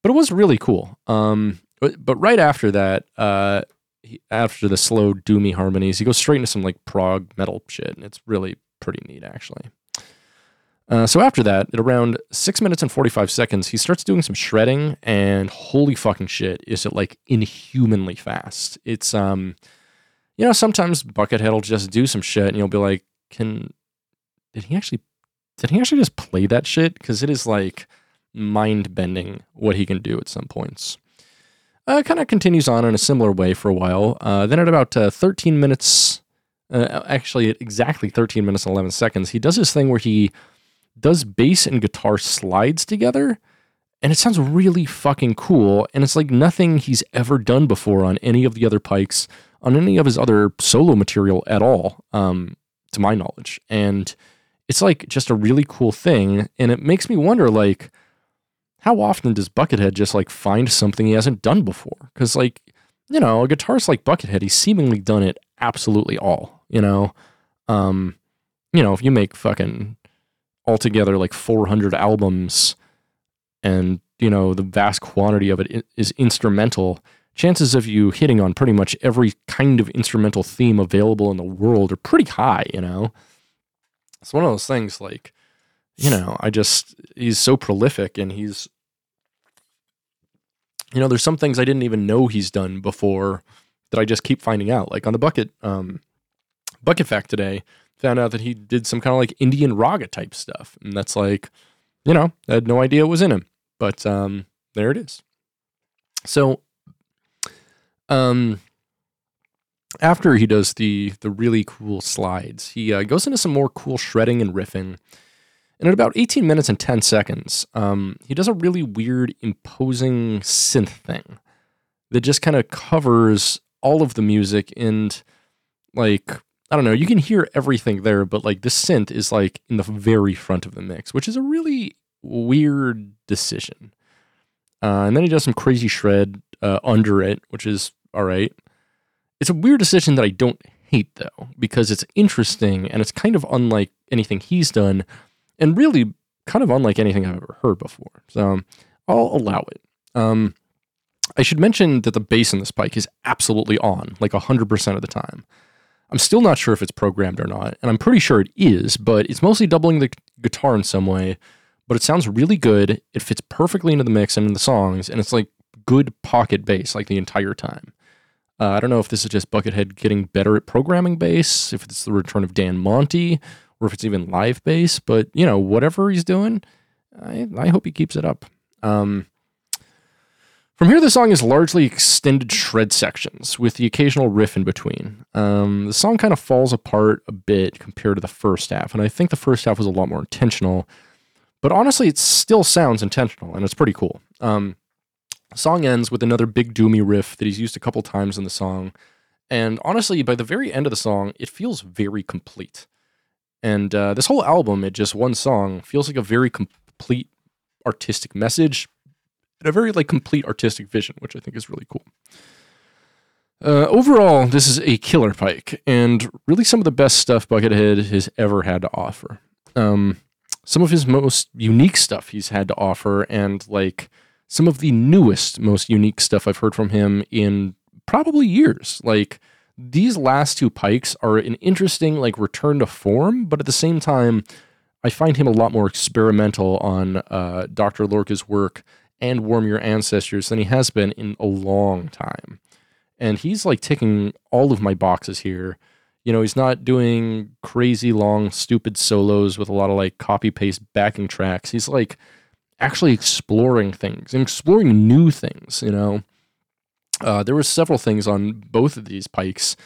but it was really cool. Um, but, but right after that, uh, he, after the slow doomy harmonies, he goes straight into some like prog metal shit. And it's really pretty neat actually. Uh, so after that, at around six minutes and forty-five seconds, he starts doing some shredding and holy fucking shit. Is it like inhumanly fast? It's, um, you know, sometimes Buckethead will just do some shit and you'll be like, can, did he actually, did he actually just play that shit? Because it is like mind bending what he can do at some points. Uh, kind of continues on in a similar way for a while. Uh, then at about uh, thirteen minutes uh, actually at exactly thirteen minutes and eleven seconds, he does this thing where he does bass and guitar slides together, and it sounds really fucking cool, and it's like nothing he's ever done before on any of the other Pikes, on any of his other solo material at all, um, to my knowledge. And it's like just a really cool thing, and it makes me wonder, like, how often does Buckethead just like find something he hasn't done before? Because, like, you know, a guitarist like Buckethead, he's seemingly done it absolutely all, you know? Um, you know, if you make fucking altogether like four hundred albums and, you know, the vast quantity of it is instrumental, chances of you hitting on pretty much every kind of instrumental theme available in the world are pretty high, you know? It's one of those things, like, you know, I just, he's so prolific, and he's, you know, there's some things I didn't even know he's done before that I just keep finding out. Like on the Bucket, um, Bucket Fact today, found out that he did some kind of like Indian raga type stuff. And that's like, you know, I had no idea it was in him, but um, there it is. So um, after he does the the really cool slides, he uh, goes into some more cool shredding and riffing. And at about eighteen minutes and ten seconds, um, he does a really weird, imposing synth thing that just kind of covers all of the music. And, like, I don't know, you can hear everything there, but, like, the synth is, like, in the very front of the mix, which is a really weird decision. Uh, and then he does some crazy shred uh, under it, which is all right. It's a weird decision that I don't hate, though, because it's interesting, and it's kind of unlike anything he's done, and really kind of unlike anything I've ever heard before. So I'll allow it. Um, I should mention that the bass in this Pike is absolutely on, like one hundred percent of the time. I'm still not sure if it's programmed or not, and I'm pretty sure it is, but it's mostly doubling the guitar in some way, but it sounds really good. It fits perfectly into the mix and in the songs, and it's like good pocket bass, like the entire time. Uh, I don't know if this is just Buckethead getting better at programming bass, if it's the return of Dan Monty, or if it's even live bass, but, you know, whatever he's doing, I, I hope he keeps it up. Um, from here, the song is largely extended shred sections with the occasional riff in between. Um, the song kind of falls apart a bit compared to the first half, and I think the first half was a lot more intentional, but honestly, it still sounds intentional, and it's pretty cool. Um, the song ends with another big doomy riff that he's used a couple times in the song, and honestly, by the very end of the song, it feels very complete. And uh, this whole album, at just one song, feels like a very complete artistic message and a very like complete artistic vision, which I think is really cool. Uh, overall, this is a killer Pike, and really some of the best stuff Buckethead has ever had to offer. Um, some of his most unique stuff he's had to offer, and like some of the newest, most unique stuff I've heard from him in probably years. Like, these last two Pikes are an interesting, like, return to form, but at the same time, I find him a lot more experimental on uh, Doctor Lorca's work and Warm Your Ancestors than he has been in a long time. And he's, like, ticking all of my boxes here. You know, he's not doing crazy, long, stupid solos with a lot of, like, copy-paste backing tracks. He's, like, actually exploring things and exploring new things, you know? Uh, there were several things on both of these Pikes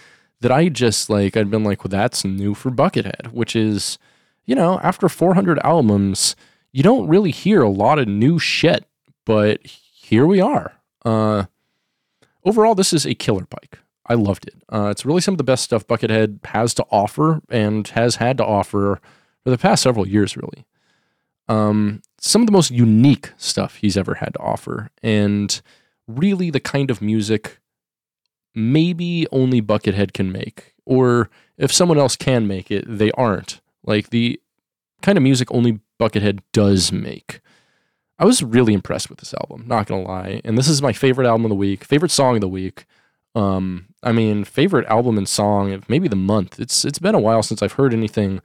that I just, like, I'd been like, well, that's new for Buckethead, which is, you know, after four hundred albums, you don't really hear a lot of new shit, but here we are. Uh, overall, this is a killer Pike. I loved it. Uh, it's really some of the best stuff Buckethead has to offer and has had to offer for the past several years, really. Um, some of the most unique stuff he's ever had to offer, and really the kind of music maybe only Buckethead can make, or if someone else can make it, they aren't. Like, the kind of music only Buckethead does make. I was really impressed with this album, not gonna lie, and this is my favorite album of the week, favorite song of the week. Um, I mean, favorite album and song of maybe the month. It's it's been a while since I've heard anything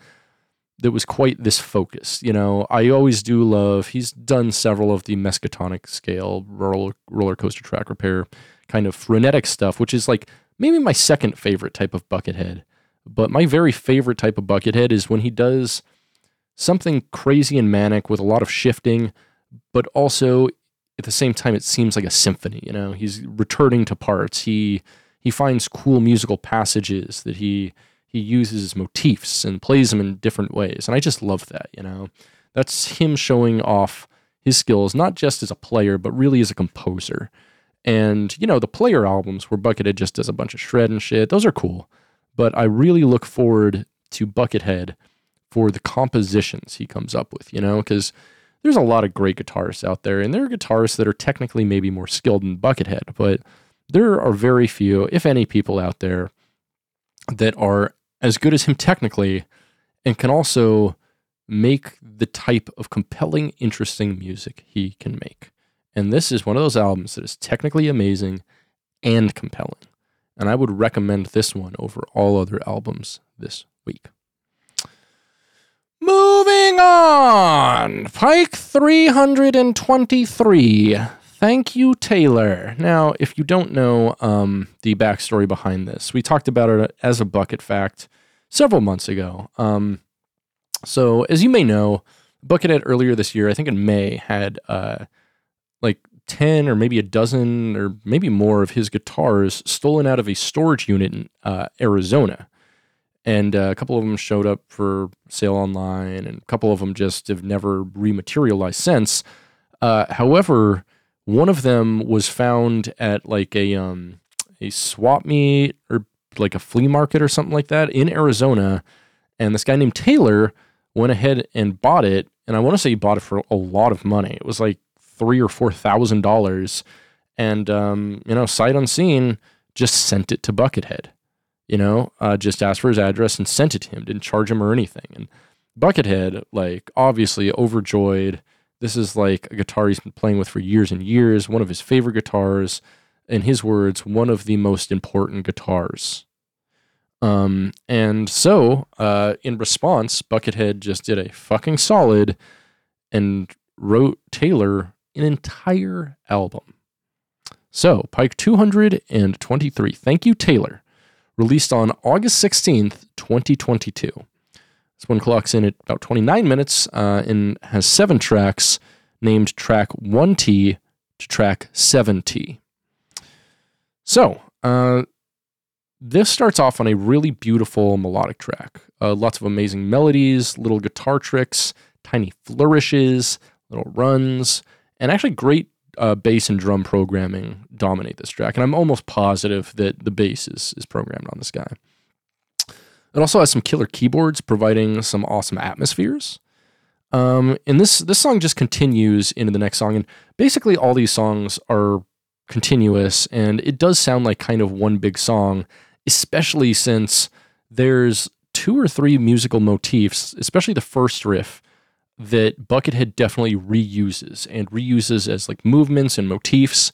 that was quite this focused, you know. I always do love, he's done several of the mescatonic scale roller, roller coaster track repair kind of frenetic stuff, which is like maybe my second favorite type of Buckethead. But my very favorite type of Buckethead is when he does something crazy and manic with a lot of shifting, but also at the same time, it seems like a symphony, you know. He's returning to parts. He, he finds cool musical passages that he, he uses motifs and plays them in different ways. And I just love that, you know. That's him showing off his skills, not just as a player, but really as a composer. And, you know, the player albums where Buckethead just does a bunch of shred and shit, those are cool. But I really look forward to Buckethead for the compositions he comes up with, you know, because there's a lot of great guitarists out there. And there are guitarists that are technically maybe more skilled than Buckethead, but there are very few, if any, people out there that are as good as him technically and can also make the type of compelling, interesting music he can make. And this is one of those albums that is technically amazing and compelling. And I would recommend this one over all other albums this week. Moving on! Pike three twenty-three. Thank you, Taylor. Now, if you don't know um, the backstory behind this, we talked about it as a bucket fact several months ago. Um, so, as you may know, Buckethead earlier this year, I think in May, had uh, like ten or maybe a dozen or maybe more of his guitars stolen out of a storage unit in uh, Arizona. And uh, a couple of them showed up for sale online, and a couple of them just have never rematerialized since. Uh, however, one of them was found at like a um, a swap meet or like a flea market or something like that in Arizona. And this guy named Taylor went ahead and bought it. And I want to say he bought it for a lot of money. It was like three or four thousand dollars. And um, you know, sight unseen, just sent it to Buckethead. You know, uh, just asked for his address and sent it to him. Didn't charge him or anything. And Buckethead, like, obviously overjoyed. This is like a guitar he's been playing with for years and years. One of his favorite guitars. In his words, one of the most important guitars. Um, and so, uh, in response, Buckethead just did a fucking solid and wrote Taylor an entire album. So, Pike two twenty-three. Thank you, Taylor. Released on August sixteenth, twenty twenty-two. This one clocks in at about twenty-nine minutes uh, and has seven tracks named track one T to track seven T. So, uh, this starts off on a really beautiful melodic track. Uh, lots of amazing melodies, little guitar tricks, tiny flourishes, little runs, and actually great Uh, bass and drum programming dominate this track, and I'm almost positive that the bass is, is programmed on this guy. It also has some killer keyboards providing some awesome atmospheres. Um, and this this song just continues into the next song, and basically all these songs are continuous, and it does sound like kind of one big song, especially since there's two or three musical motifs, especially the first riff, that Buckethead definitely reuses and reuses as like movements and motifs.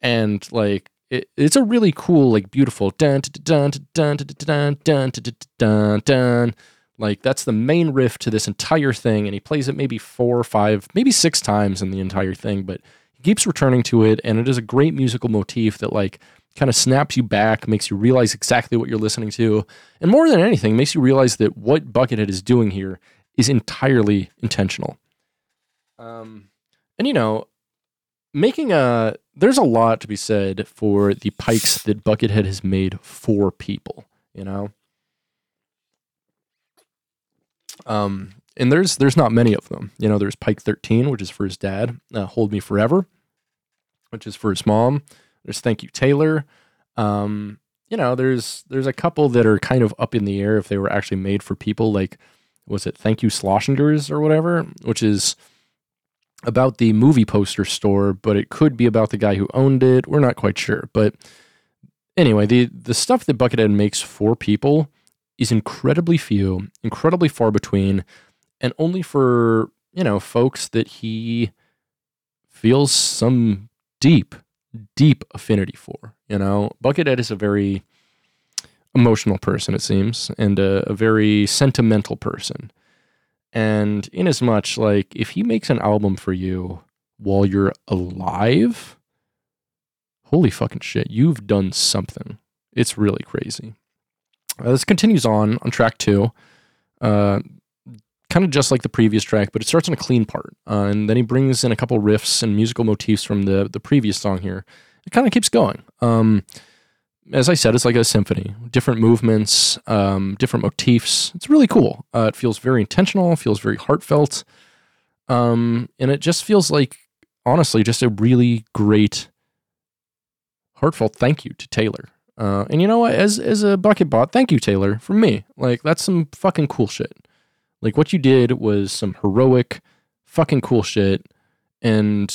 And like, it, it's a really cool, like beautiful dun, dun, dun, dun, dun, dun, dun, dun, dun. Like that's the main riff to this entire thing. And he plays it maybe four or five, maybe six times in the entire thing, but he keeps returning to it. And it is a great musical motif that like kind of snaps you back, makes you realize exactly what you're listening to. And more than anything, makes you realize that what Buckethead is doing here is entirely intentional. Um, and, you know, making a... There's a lot to be said for the pikes that Buckethead has made for people, you know? Um, and there's there's not many of them. You know, there's Pike thirteen, which is for his dad. Uh, Hold Me Forever, which is for his mom. There's Thank You, Taylor. Um, you know, there's there's a couple that are kind of up in the air if they were actually made for people, like... was it Thank You Sloshingers or whatever, which is about the movie poster store, but it could be about the guy who owned it. We're not quite sure. But anyway, the, the stuff that Buckethead makes for people is incredibly few, incredibly far between, and only for, you know, folks that he feels some deep, deep affinity for, you know? Buckethead is a very... emotional person, it seems, and a, a very sentimental person. And in as much, like, if he makes an album for you while you're alive, holy fucking shit, you've done something. It's really crazy. Uh, this continues on, on track two, uh, kind of just like the previous track, but it starts on a clean part. Uh, and then he brings in a couple riffs and musical motifs from the, the previous song here. It kind of keeps going. Um, as I said, it's like a symphony, different movements, um, different motifs. It's really cool. Uh, it feels very intentional, feels very heartfelt. Um, and it just feels like, honestly, just a really great, heartfelt thank you to Taylor. Uh, and you know what, as, as a bucket bot, thank you, Taylor, from me. Like, that's some fucking cool shit. Like, what you did was some heroic, fucking cool shit. And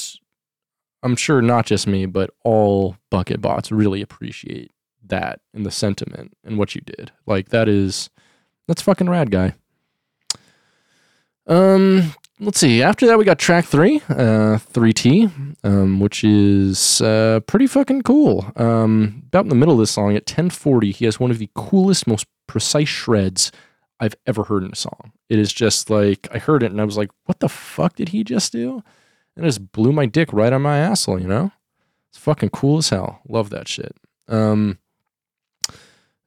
I'm sure not just me, but all bucket bots really appreciate that and the sentiment and what you did. Like, that is, that's fucking rad, guy. Um, let's see. After that, we got track three, uh, three T, um, which is uh, pretty fucking cool. Um, about in the middle of this song, at ten forty, he has one of the coolest, most precise shreds I've ever heard in a song. It is just like, I heard it and I was like, what the fuck did he just do? And it just blew my dick right on my asshole, you know? It's fucking cool as hell. Love that shit. Um,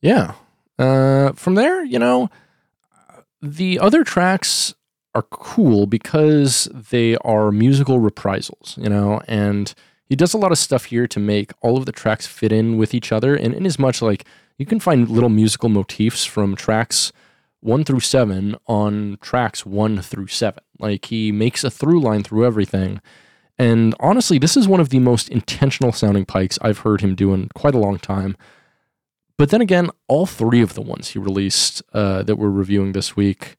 yeah. Uh, from there, you know, the other tracks are cool because they are musical reprisals, you know? And he does a lot of stuff here to make all of the tracks fit in with each other. And in as much, like, you can find little musical motifs from tracks one through seven on tracks one through seven. Like, he makes a through line through everything. And honestly, this is one of the most intentional sounding Pikes I've heard him do in quite a long time. But then again, all three of the ones he released uh, that we're reviewing this week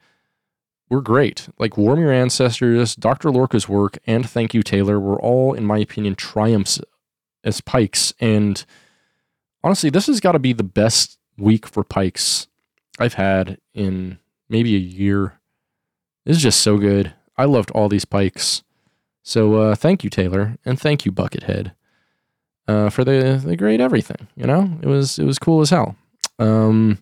were great. Like, Warm Your Ancestors, Doctor Lorca's work, and Thank You, Taylor were all, in my opinion, triumphs as Pikes. And honestly, this has got to be the best week for Pikes I've had in maybe a year. This is just so good. I loved all these Pikes. So uh, thank you, Taylor, and thank you, Buckethead, uh, for the the great everything. You know, it was it was cool as hell. Um,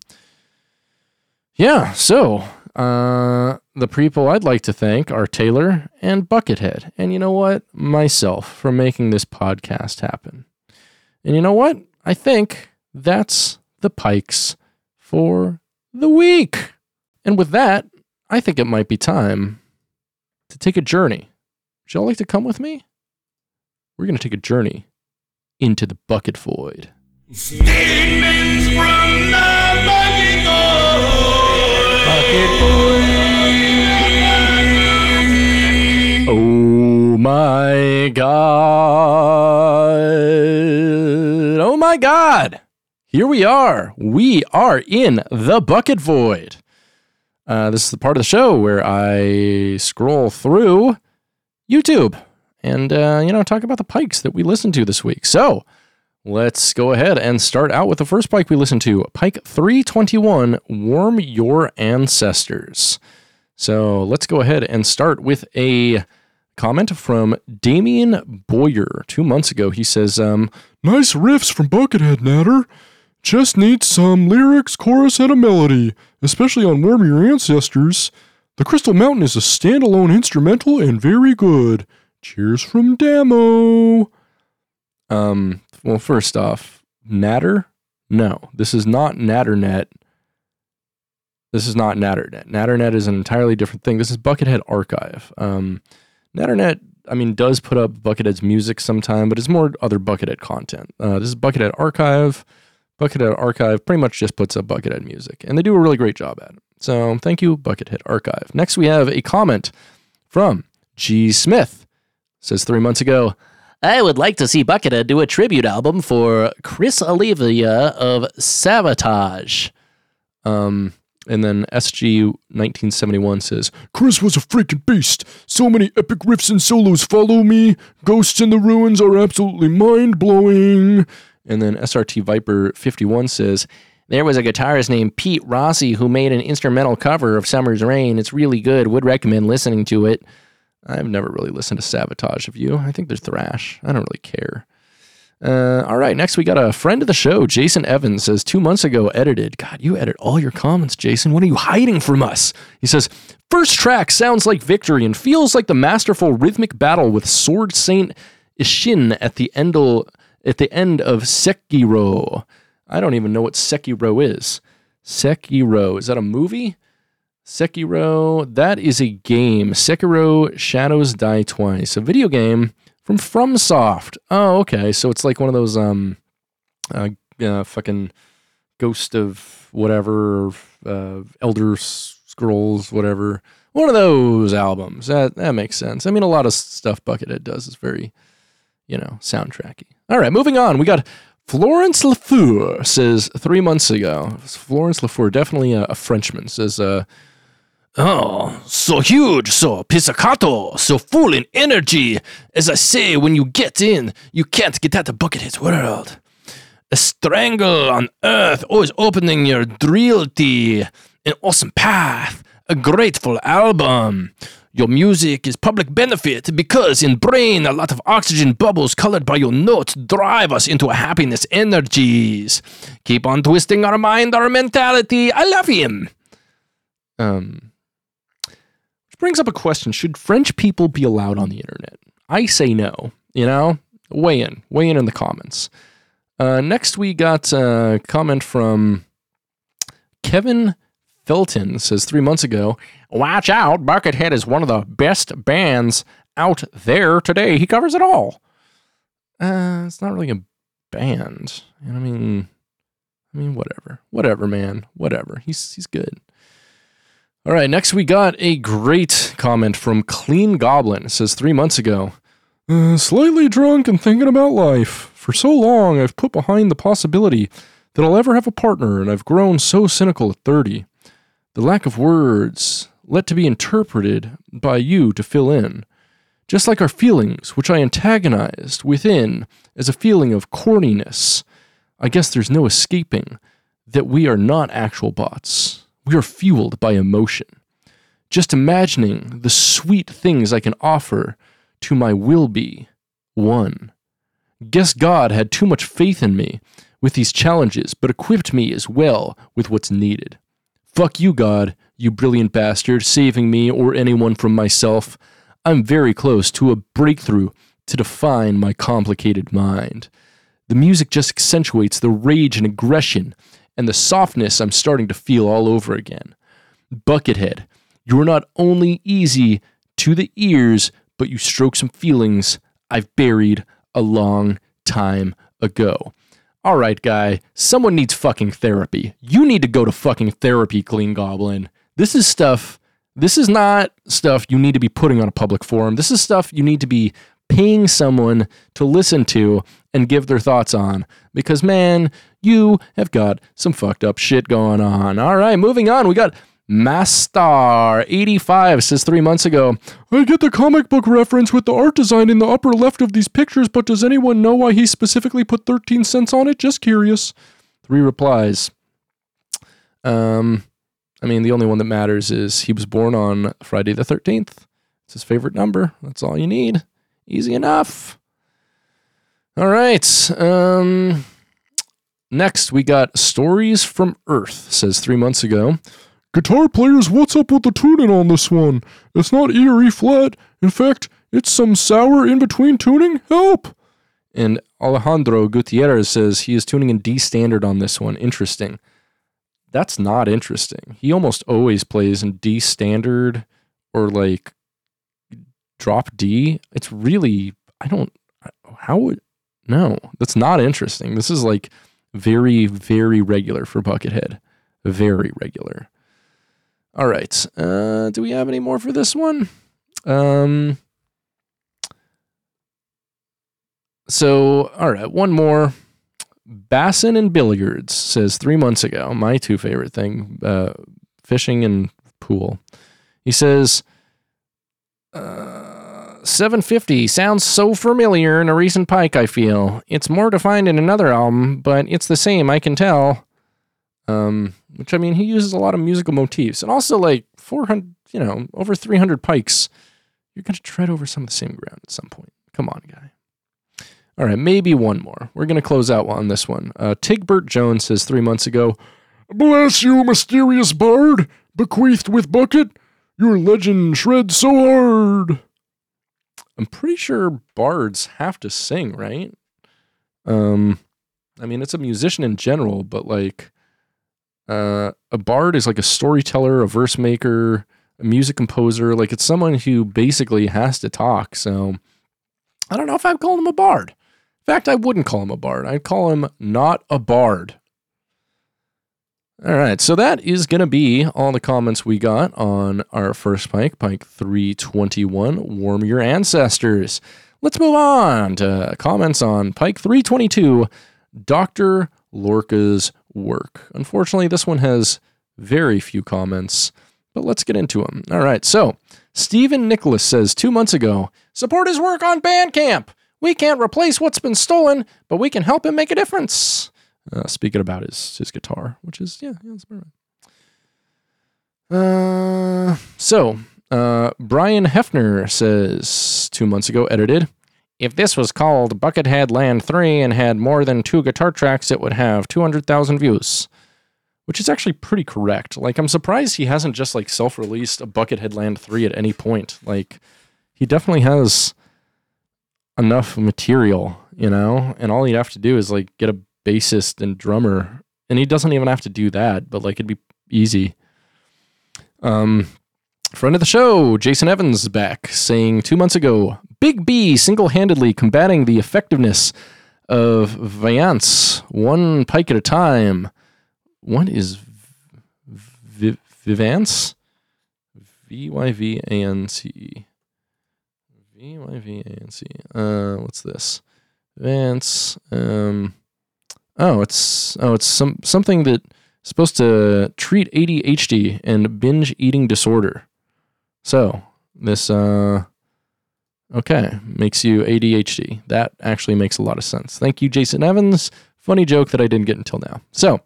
yeah. So uh, the people I'd like to thank are Taylor and Buckethead, and you know what, myself, for making this podcast happen. And you know what, I think that's the Pikes for the week. And with that, I think it might be time to take a journey. Would y'all like to come with me? We're going to take a journey into the bucket void. Statements from the bucket void. Bucket void. Oh my God. Oh my God. Here we are. We are in the bucket void. Uh, this is the part of the show where I scroll through YouTube and, uh, you know, talk about the Pikes that we listened to this week. So let's go ahead and start out with the first Pike we listened to, Pike three twenty-one, Warm Your Ancestors. So let's go ahead and start with a comment from Damien Boyer. Two months ago, he says, um, nice riffs from Buckethead, Natter. Just need some lyrics, chorus, and a melody, especially on Warm Your Ancestors. The Crystal Mountain is a standalone instrumental and very good. Cheers from Damo. Um, well, first off, Natter? No, this is not Natternet. This is not Natternet. Natternet is an entirely different thing. This is Buckethead Archive. Um, Natternet, I mean, does put up Buckethead's music sometime, but it's more other Buckethead content. Uh, this is Buckethead Archive. Buckethead Archive pretty much just puts up Buckethead music, and they do a really great job at it. So thank you, Buckethead Archive. Next, we have a comment from G. Smith. It says three months ago, I would like to see Buckethead do a tribute album for Chris Olivia of Sabotage. Um, and then S G nineteen seventy-one says, Chris was a freaking beast. So many epic riffs and solos follow me. Ghosts in the Ruins are absolutely mind-blowing. And then S R T Viper fifty-one says, there was a guitarist named Pete Rossi who made an instrumental cover of Summer's Rain. It's really good. Would recommend listening to it. I've never really listened to Sabotage of You. I think they're thrash. I don't really care. Uh, all right. Next, we got a friend of the show. Jason Evans says, two months ago, edited. God, you edit all your comments, Jason. What are you hiding from us? He says, first track sounds like victory and feels like the masterful rhythmic battle with Sword Saint Ishin at the end of... At the end of Sekiro. I don't even know what Sekiro is. Sekiro. Is that a movie? Sekiro. That is a game. Sekiro Shadows Die Twice. A video game from FromSoft. Oh, okay. So it's like one of those um, uh, uh, fucking Ghost of whatever, uh, Elder Scrolls, whatever. One of those albums. That that makes sense. I mean, a lot of stuff Buckethead does is very, you know, soundtracky. All right, moving on. We got Florence Lafour says three months ago. Florence Lafour, definitely a, a Frenchman, says, uh, oh, so huge, so pizzicato, so full in energy. As I say, when you get in, you can't get out of Buckethead's world. A strangle on earth, always opening your drealty. An awesome path, a grateful album. Your music is public benefit because in brain, a lot of oxygen bubbles colored by your notes drive us into happiness energies. Keep on twisting our mind, our mentality. I love him. Um, which brings up a question. Should French people be allowed on the internet? I say no, you know? Weigh in. Weigh in in the comments. Uh, next, we got a comment from Kevin Felton. Says three months ago, watch out, Buckethead is one of the best bands out there today. He covers it all. Uh, it's not really a band. I mean, I mean, whatever, whatever, man, whatever. He's he's good. All right, next we got a great comment from Clean Goblin. It says three months ago. Uh, slightly drunk and thinking about life. For so long, I've put behind the possibility that I'll ever have a partner, and I've grown so cynical at thirty. The lack of words let to be interpreted by you to fill in. Just like our feelings, which I antagonized within as a feeling of corniness. I guess there's no escaping that we are not actual bots. We are fueled by emotion. Just imagining the sweet things I can offer to my will be one. Guess God had too much faith in me with these challenges, but equipped me as well with what's needed. Fuck you, God, you brilliant bastard, saving me or anyone from myself. I'm very close to a breakthrough to define my complicated mind. The music just accentuates the rage and aggression and the softness I'm starting to feel all over again. Buckethead, you're not only easy to the ears, but you stroke some feelings I've buried a long time ago. All right, guy, someone needs fucking therapy. You need to go to fucking therapy, Clean Goblin. This is stuff, this is not stuff you need to be putting on a public forum. This is stuff you need to be paying someone to listen to and give their thoughts on. Because, man, you have got some fucked up shit going on. All right, moving on. We got Mastar eighty-five says three months ago, I get the comic book reference with the art design in the upper left of these pictures, but does anyone know why he specifically put thirteen cents on it? Just curious. Three replies. Um, I mean, the only one that matters is he was born on Friday the thirteenth. It's his favorite number. That's all you need. Easy enough. All right. Um, next, we got Stories from Earth, says three months ago. Guitar players, what's up with the tuning on this one? It's not eerie flat. In fact, it's some sour in-between tuning. Help! And Alejandro Gutierrez says he is tuning in D standard on this one. Interesting. That's not interesting. He almost always plays in D standard or, like, drop D. It's really, I don't, how would, no. That's not interesting. This is, like, very, very regular for Buckethead. Very regular. All right. Uh, do we have any more for this one? Um, so, all right. One more. Bassin and Billiards says three months ago, my two favorite thing, uh, fishing and pool. He says, uh, seven fifty sounds so familiar in a recent Pike, I feel. It's more defined in another album, but it's the same, I can tell. Um, which, I mean, he uses a lot of musical motifs. And also, like, four hundred, you know, over three hundred Pikes, you're going to tread over some of the same ground at some point. Come on, guy. All right, maybe one more. We're going to close out on this one. Uh, Tigbert Jones says three months ago, bless you, mysterious bard, bequeathed with bucket, your legend shreds so hard. I'm pretty sure bards have to sing, right? Um, I mean, it's a musician in general, but, like, Uh, a bard is like a storyteller, a verse maker, a music composer. Like, it's someone who basically has to talk. So I don't know if I'd call him a bard. In fact, I wouldn't call him a bard. I'd call him not a bard. All right, so that is going to be all the comments we got on our first Pike, Pike three twenty-one, Warm Your Ancestors. Let's move on to comments on Pike three twenty-two, Doctor Lorca's Work. Unfortunately, this one has very few comments, but let's get into them. All right, so Stephen Nicholas says, two months ago, support his work on Bandcamp. We can't replace what's been stolen, but we can help him make a difference. Uh, speaking about his, his guitar, which is, yeah, yeah that's about right. Uh, so, uh, Brian Hefner says, two months ago, edited, if this was called Buckethead Land three and had more than two guitar tracks, it would have two hundred thousand views, which is actually pretty correct. Like, I'm surprised he hasn't just, like, self-released a Buckethead Land three at any point. Like, he definitely has enough material, you know? And all he'd have to do is, like, get a bassist and drummer, and he doesn't even have to do that, but like it'd be easy. Um friend of the show Jason Evans is back, saying two months ago, Big B single-handedly combating the effectiveness of Viance, one pike at a time. What is v- Vivance? V Y V A N C E V Y V A N C E Uh what's this? Vance um Oh, it's oh, it's some something that's supposed to treat A D H D and binge eating disorder. So this uh, okay makes you A D H D. That actually makes a lot of sense. Thank you, Jason Evans. Funny joke that I didn't get until now. So,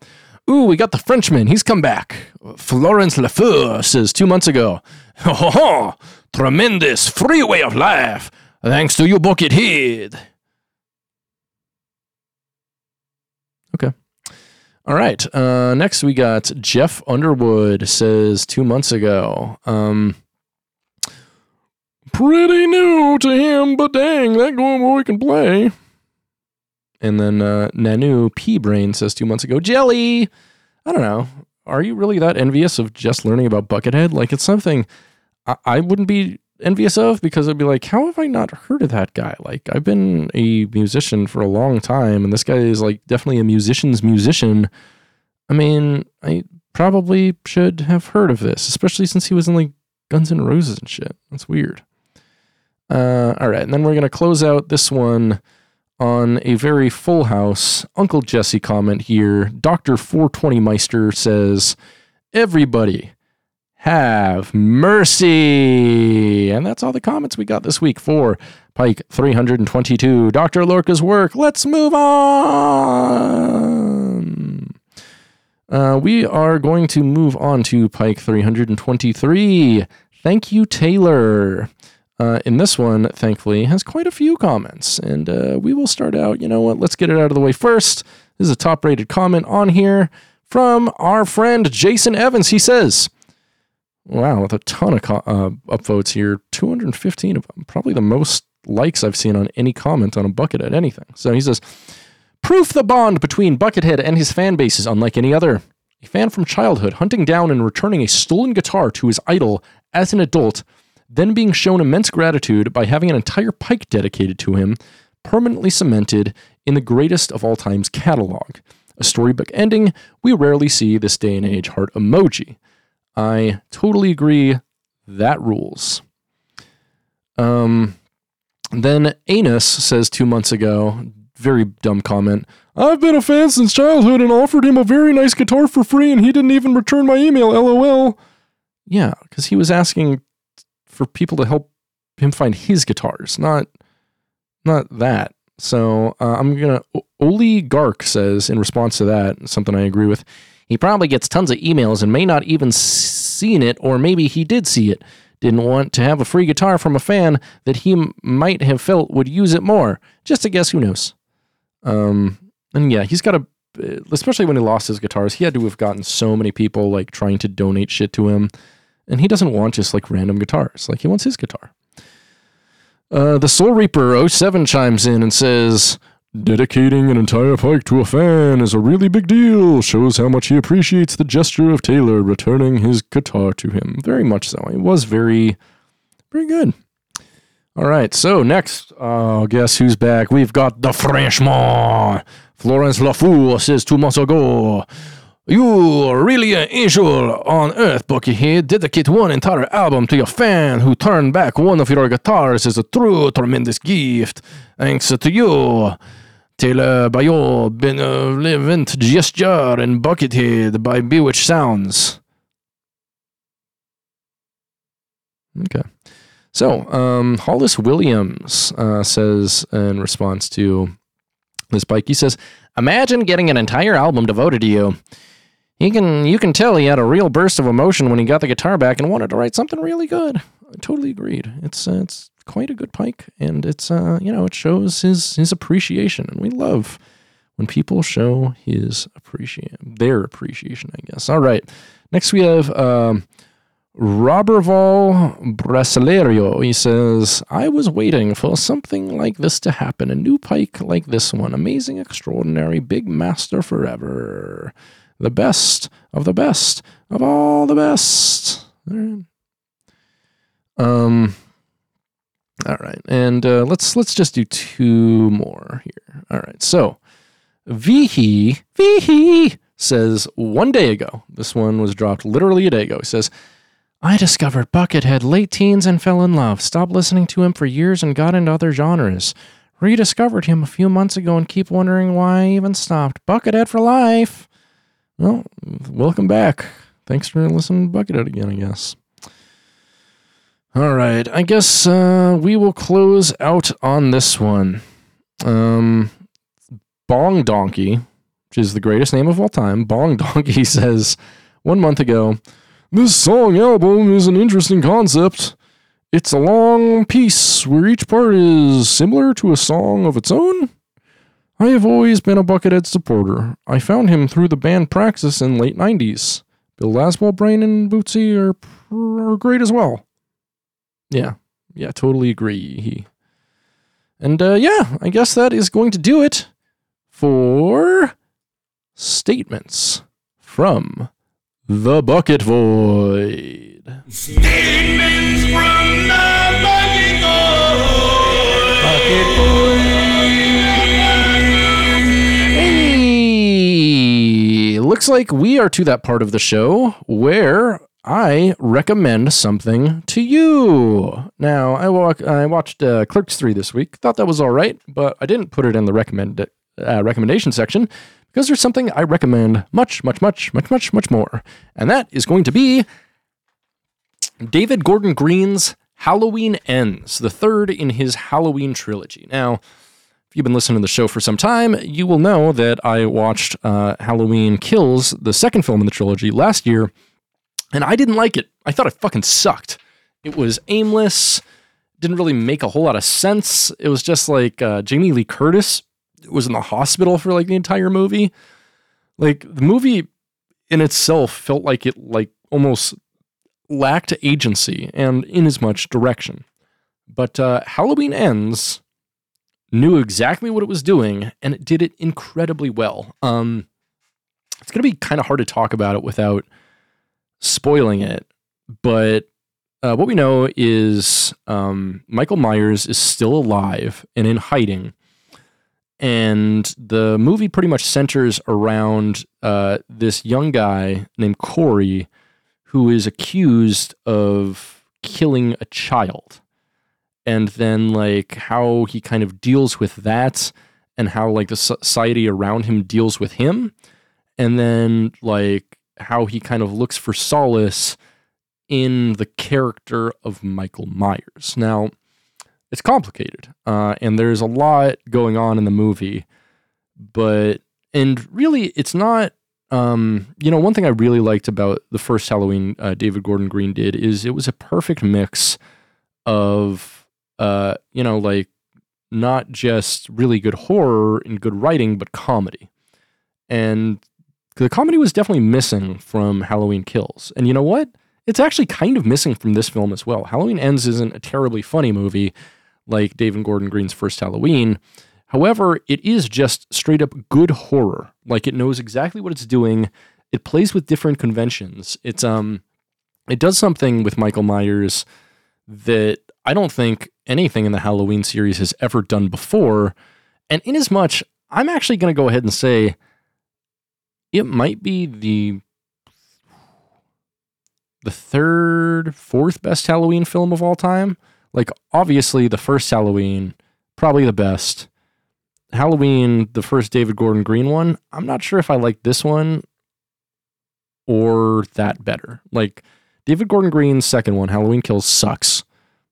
ooh, we got the Frenchman. He's come back. Florence Lefeu says two months ago. Ho ho ho! Tremendous free way of life. Thanks to you, Buckethead. Okay. All right. Uh, next, we got Jeff Underwood says two months ago. Um, pretty new to him, but dang, that going boy can play. And then uh, Nanu P Brain says two months ago. Jelly. I don't know. Are you really that envious of just learning about Buckethead? Like, it's something I, I wouldn't be envious of, because I'd be like, how have I not heard of that guy? Like, I've been a musician for a long time, and this guy is like definitely a musician's musician. I mean, I probably should have heard of this, especially since he was in like Guns N' Roses and shit. That's weird. Uh, all right, and then we're gonna close out this one on a very Full House Uncle Jesse comment here. Doctor four twenty Meister says, everybody have mercy. And that's all the comments we got this week for Pike three twenty-two, Doctor Lorca's Work. Let's move on. Uh, we are going to move on to Pike three twenty-three. Thank you, Taylor. Uh, in this one, thankfully, has quite a few comments. And uh, we will start out, you know what, let's get it out of the way first. This is a top-rated comment on here from our friend Jason Evans. He says, wow, with a ton of uh, upvotes here, two hundred fifteen of them, probably the most likes I've seen on any comment on a Buckethead anything. So he says, proof the bond between Buckethead and his fan base is unlike any other. A fan from childhood hunting down and returning a stolen guitar to his idol as an adult, then being shown immense gratitude by having an entire Pike dedicated to him, permanently cemented in the greatest of all time's catalog. A storybook ending we rarely see this day and age. Heart emoji. I totally agree. That rules. Um, then Anus says two months ago, very dumb comment, I've been a fan since childhood and offered him a very nice guitar for free and he didn't even return my email, LOL. Yeah, because he was asking for people to help him find his guitars, not not that. So uh, I'm going to... Oli Gark says, in response to that, something I agree with, he probably gets tons of emails and may not even seen it, or maybe he did see it. Didn't want to have a free guitar from a fan that he m- might have felt would use it more. Just a guess, who knows? Um, and yeah, he's got a, especially when he lost his guitars, he had to have gotten so many people like trying to donate shit to him. And he doesn't want just like random guitars. Like he wants his guitar. Uh, the Soul Reaper oh seven chimes in and says, dedicating an entire Pike to a fan is a really big deal. Shows how much he appreciates the gesture of Taylor returning his guitar to him. Very much so. It was very, very good. All right, so next, uh, guess who's back? We've got the Frenchman. Florence Lafour says two months ago, "You really an angel on earth, Buckethead. Dedicate one entire album to your fan who turned back one of your guitars is a true tremendous gift. Thanks to you. Taylor by your benevolent gesture and Buckethead by Bewitched Sounds." Okay. So, um, Hollis Williams uh, says in response to this Pike, he says, "Imagine getting an entire album devoted to you. You can you can tell he had a real burst of emotion when he got the guitar back and wanted to write something really good." I totally agreed. It's uh, it's quite a good Pike, and it's uh, you know, it shows his his appreciation, and we love when people show his appreciation, their appreciation, I guess. All right, next we have. Um, Roberval Brasileiro, he says, "I was waiting for something like this to happen. A new Pike like this one. Amazing, extraordinary, big master forever. The best of the best of all the best." All right. Um. All right, and uh, let's let's just do two more here. All right, so Vihi Vihi says, one day ago. This one was dropped literally a day ago. He says, "I discovered Buckethead late teens and fell in love. Stopped listening to him for years and got into other genres. Rediscovered him a few months ago and keep wondering why I even stopped. Buckethead for life." Well, welcome back. Thanks for listening to Buckethead again, I guess. All right. I guess uh, we will close out on this one. Um, Bong Donkey, which is the greatest name of all time, Bong Donkey says, one month ago, "This song album is an interesting concept. It's a long piece where each part is similar to a song of its own. I have always been a Buckethead supporter. I found him through the band Praxis in late nineties. Bill Laswell, Brain, and Bootsy are, are great as well." Yeah, yeah, totally agree. And uh, yeah, I guess that is going to do it for statements from the Bucket Void. Statements from the Bucket Void. Bucket Void. Hey, looks like we are to that part of the show where I recommend something to you. Now, I walk. I watched uh, Clerks three this week. Thought that was all right, but I didn't put it in the recommend uh, recommendation section, because there's something I recommend much, much, much, much, much, much more. And that is going to be David Gordon Green's Halloween Ends, the third in his Halloween trilogy. Now, if you've been listening to the show for some time, you will know that I watched uh, Halloween Kills, the second film in the trilogy, last year, and I didn't like it. I thought it fucking sucked. It was aimless, didn't really make a whole lot of sense. It was just like uh, Jamie Lee Curtis was in the hospital for like the entire movie. Like, the movie in itself felt like it like almost lacked agency and in as much direction. But uh, Halloween Ends knew exactly what it was doing, and it did it incredibly well. Um, it's going to be kind of hard to talk about it without spoiling it. But uh, what we know is um, Michael Myers is still alive and in hiding. And the movie pretty much centers around uh, this young guy named Corey, who is accused of killing a child. And then, like, how he kind of deals with that, and how, like, the society around him deals with him. And then, like, how he kind of looks for solace in the character of Michael Myers. Now, it's complicated, uh, and there's a lot going on in the movie, but, and really, it's not, um, you know, one thing I really liked about the first Halloween uh, David Gordon Green did is it was a perfect mix of, uh, you know, like, not just really good horror and good writing, but comedy. And the comedy was definitely missing from Halloween Kills, and you know what? It's actually kind of missing from this film as well. Halloween Ends isn't a terribly funny movie, like David Gordon Green's first Halloween. However, it is just straight up good horror. Like, it knows exactly what it's doing. It plays with different conventions. It's um, it does something with Michael Myers that I don't think anything in the Halloween series has ever done before. And inasmuch, I'm actually going to go ahead and say it might be the the third, fourth best Halloween film of all time. Like, obviously, the first Halloween, probably the best. Halloween, the first David Gordon Green one, I'm not sure if I like this one or that better. Like, David Gordon Green's second one, Halloween Kills, sucks.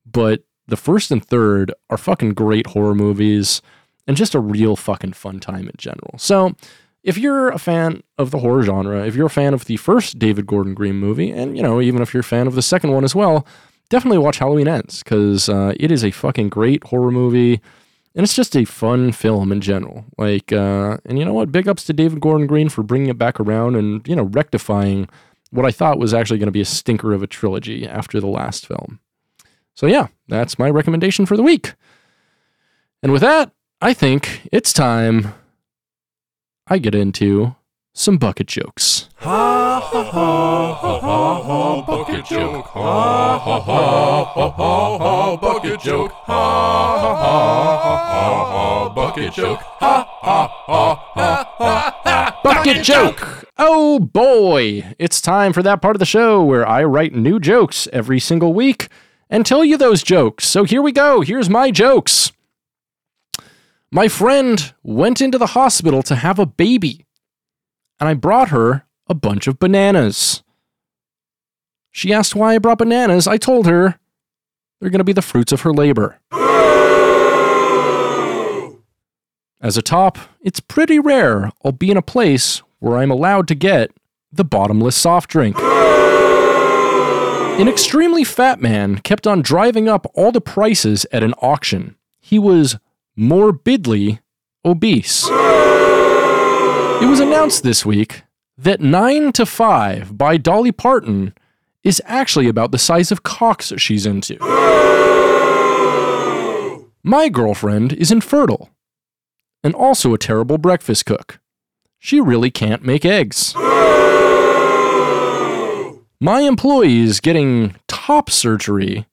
But the first and third are fucking great horror movies and just a real fucking fun time in general. So, if you're a fan of the horror genre, if you're a fan of the first David Gordon Green movie, and, you know, even if you're a fan of the second one as well, definitely watch Halloween Ends, because uh, it is a fucking great horror movie, and it's just a fun film in general. Like, uh, and you know what? Big ups to David Gordon Green for bringing it back around and, you know, rectifying what I thought was actually going to be a stinker of a trilogy after the last film. So, yeah, that's my recommendation for the week. And with that, I think it's time I get into some bucket jokes. Ha ha ha ha ha ha bucket joke. Ha ha ha ha ha ha bucket joke. Ha ha ha ha ha bucket joke. Ha ha ha ha ha ha bucket joke. Oh boy, it's time for that part of the show where I write new jokes every single week and tell you those jokes. So here we go. Here's my jokes. My friend went into the hospital to have a baby, and I brought her a bunch of bananas. She asked why I brought bananas. I told her they're going to be the fruits of her labor. As a top, it's pretty rare I'll be in a place where I'm allowed to get the bottomless soft drink. An extremely fat man kept on driving up all the prices at an auction. He was morbidly obese. It was announced this week that nine to five by Dolly Parton is actually about the size of cocks she's into. My girlfriend is infertile and also a terrible breakfast cook. She really can't make eggs. My employee is getting top surgery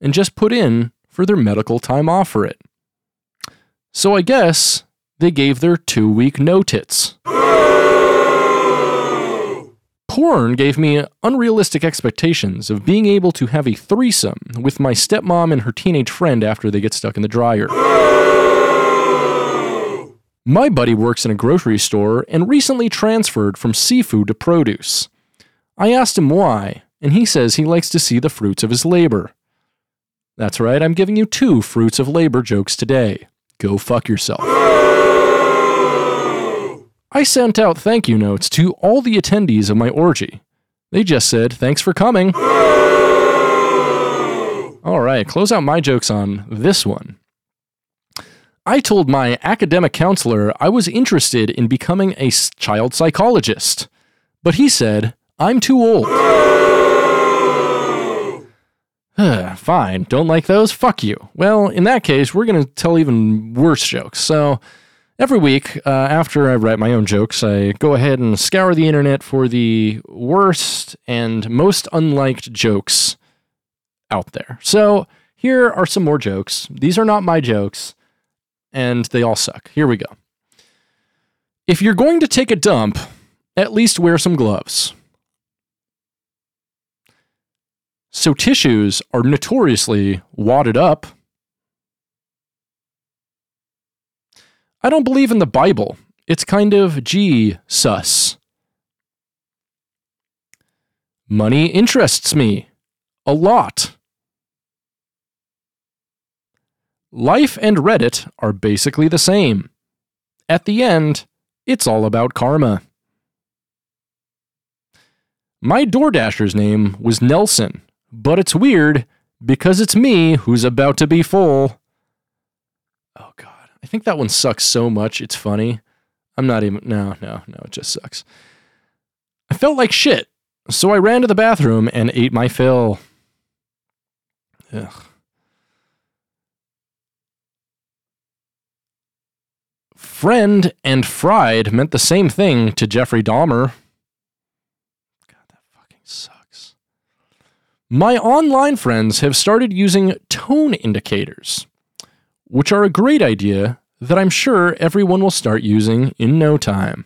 and just put in for their medical time off for it. So I guess they gave their two-week no-tits. Porn gave me unrealistic expectations of being able to have a threesome with my stepmom and her teenage friend after they get stuck in the dryer. My buddy works in a grocery store and recently transferred from seafood to produce. I asked him why, and he says he likes to see the fruits of his labor. That's right, I'm giving you two fruits of labor jokes today. Go fuck yourself. I sent out thank you notes to all the attendees of my orgy. They just said, thanks for coming. All right, close out my jokes on this one. I told my academic counselor I was interested in becoming a child psychologist, but he said, I'm too old. Fine, don't like those? Fuck you. Well, in that case, we're going to tell even worse jokes. So every week, uh, after I write my own jokes, I go ahead and scour the internet for the worst and most unliked jokes out there. So here are some more jokes. These are not my jokes, and they all suck. Here we go. If you're going to take a dump, at least wear some gloves. So tissues are notoriously wadded up. I don't believe in the Bible. It's kind of G-sus. Money interests me. A lot. Life and Reddit are basically the same. At the end, it's all about karma. My DoorDasher's name was Nelson, but it's weird because it's me who's about to be full. Oh, God. I think that one sucks so much, it's funny. I'm not even... No, no, no, it just sucks. I felt like shit, so I ran to the bathroom and ate my fill. Ugh. Friend and fried meant the same thing to Jeffrey Dahmer. God, that fucking sucks. My online friends have started using tone indicators, which are a great idea that I'm sure everyone will start using in no time.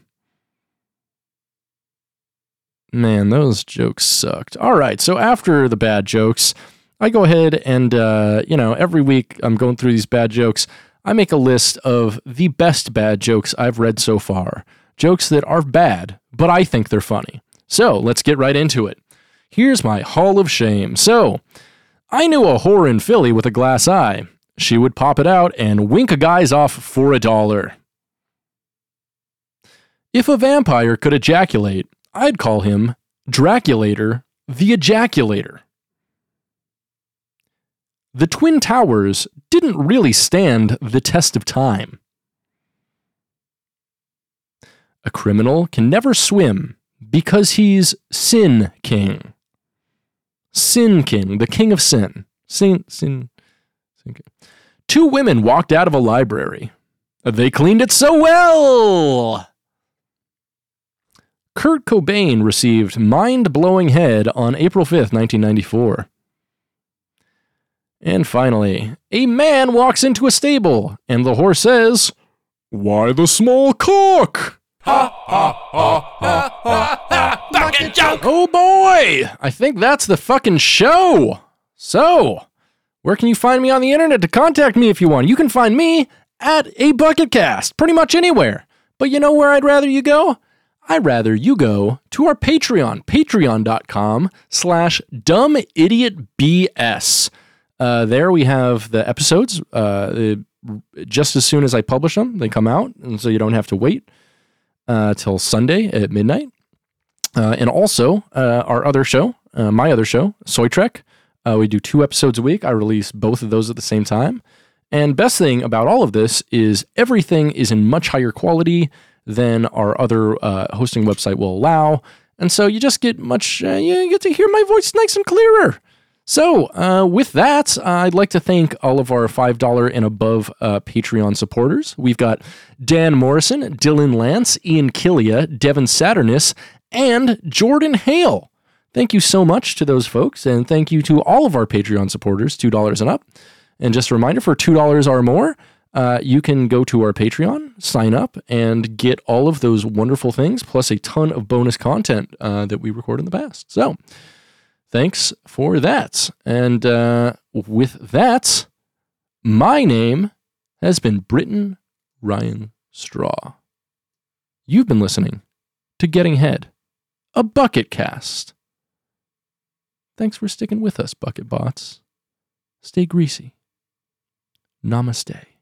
Man, those jokes sucked. All right, so after the bad jokes, I go ahead and, uh, you know, every week I'm going through these bad jokes. I make a list of the best bad jokes I've read so far. Jokes that are bad, but I think they're funny. So let's get right into it. Here's my Hall of Shame. So, I knew a whore in Philly with a glass eye. She would pop it out and wink a guy's off for a dollar. If a vampire could ejaculate, I'd call him Draculator the Ejaculator. The Twin Towers didn't really stand the test of time. A criminal can never swim because he's Sin King. Sin King, the king of sin. Sin, sin, sin king. Two women walked out of a library. They cleaned it so well! Kurt Cobain received mind-blowing head on April fifth, nineteen ninety-four. And finally, a man walks into a stable, and the horse says, "Why the small cock?" Ha, ha, ha, ha, ha, ha, bucket joke! Oh boy! I think that's the fucking show! So, where can you find me on the internet to contact me if you want? You can find me at a Bucketcast, pretty much anywhere. But you know where I'd rather you go? I'd rather you go to our Patreon, patreon.com slash dumbidiotbs. Uh, there we have the episodes. Uh, just as soon as I publish them, they come out, and so you don't have to wait uh, till Sunday at midnight. Uh, and also, uh, our other show, uh, my other show, Soy Trek, uh, we do two episodes a week. I release both of those at the same time. And best thing about all of this is everything is in much higher quality than our other uh, hosting website will allow. And so you just get much, uh, you get to hear my voice nice and clearer. So uh, with that, uh, I'd like to thank all of our five dollars and above uh, Patreon supporters. We've got Dan Morrison, Dylan Lance, Ian Killia, Devin Saturnus, and Jordan Hale. Thank you so much to those folks. And thank you to all of our Patreon supporters, two dollars and up. And just a reminder, for two dollars or more, Uh, you can go to our Patreon, sign up, and get all of those wonderful things, plus a ton of bonus content uh, that we record in the past. So, thanks for that. And uh, with that, my name has been Britton Rhinestraw. You've been listening to Getting Head, a Bucketcast. Thanks for sticking with us, Bucket Bots. Stay greasy. Namaste.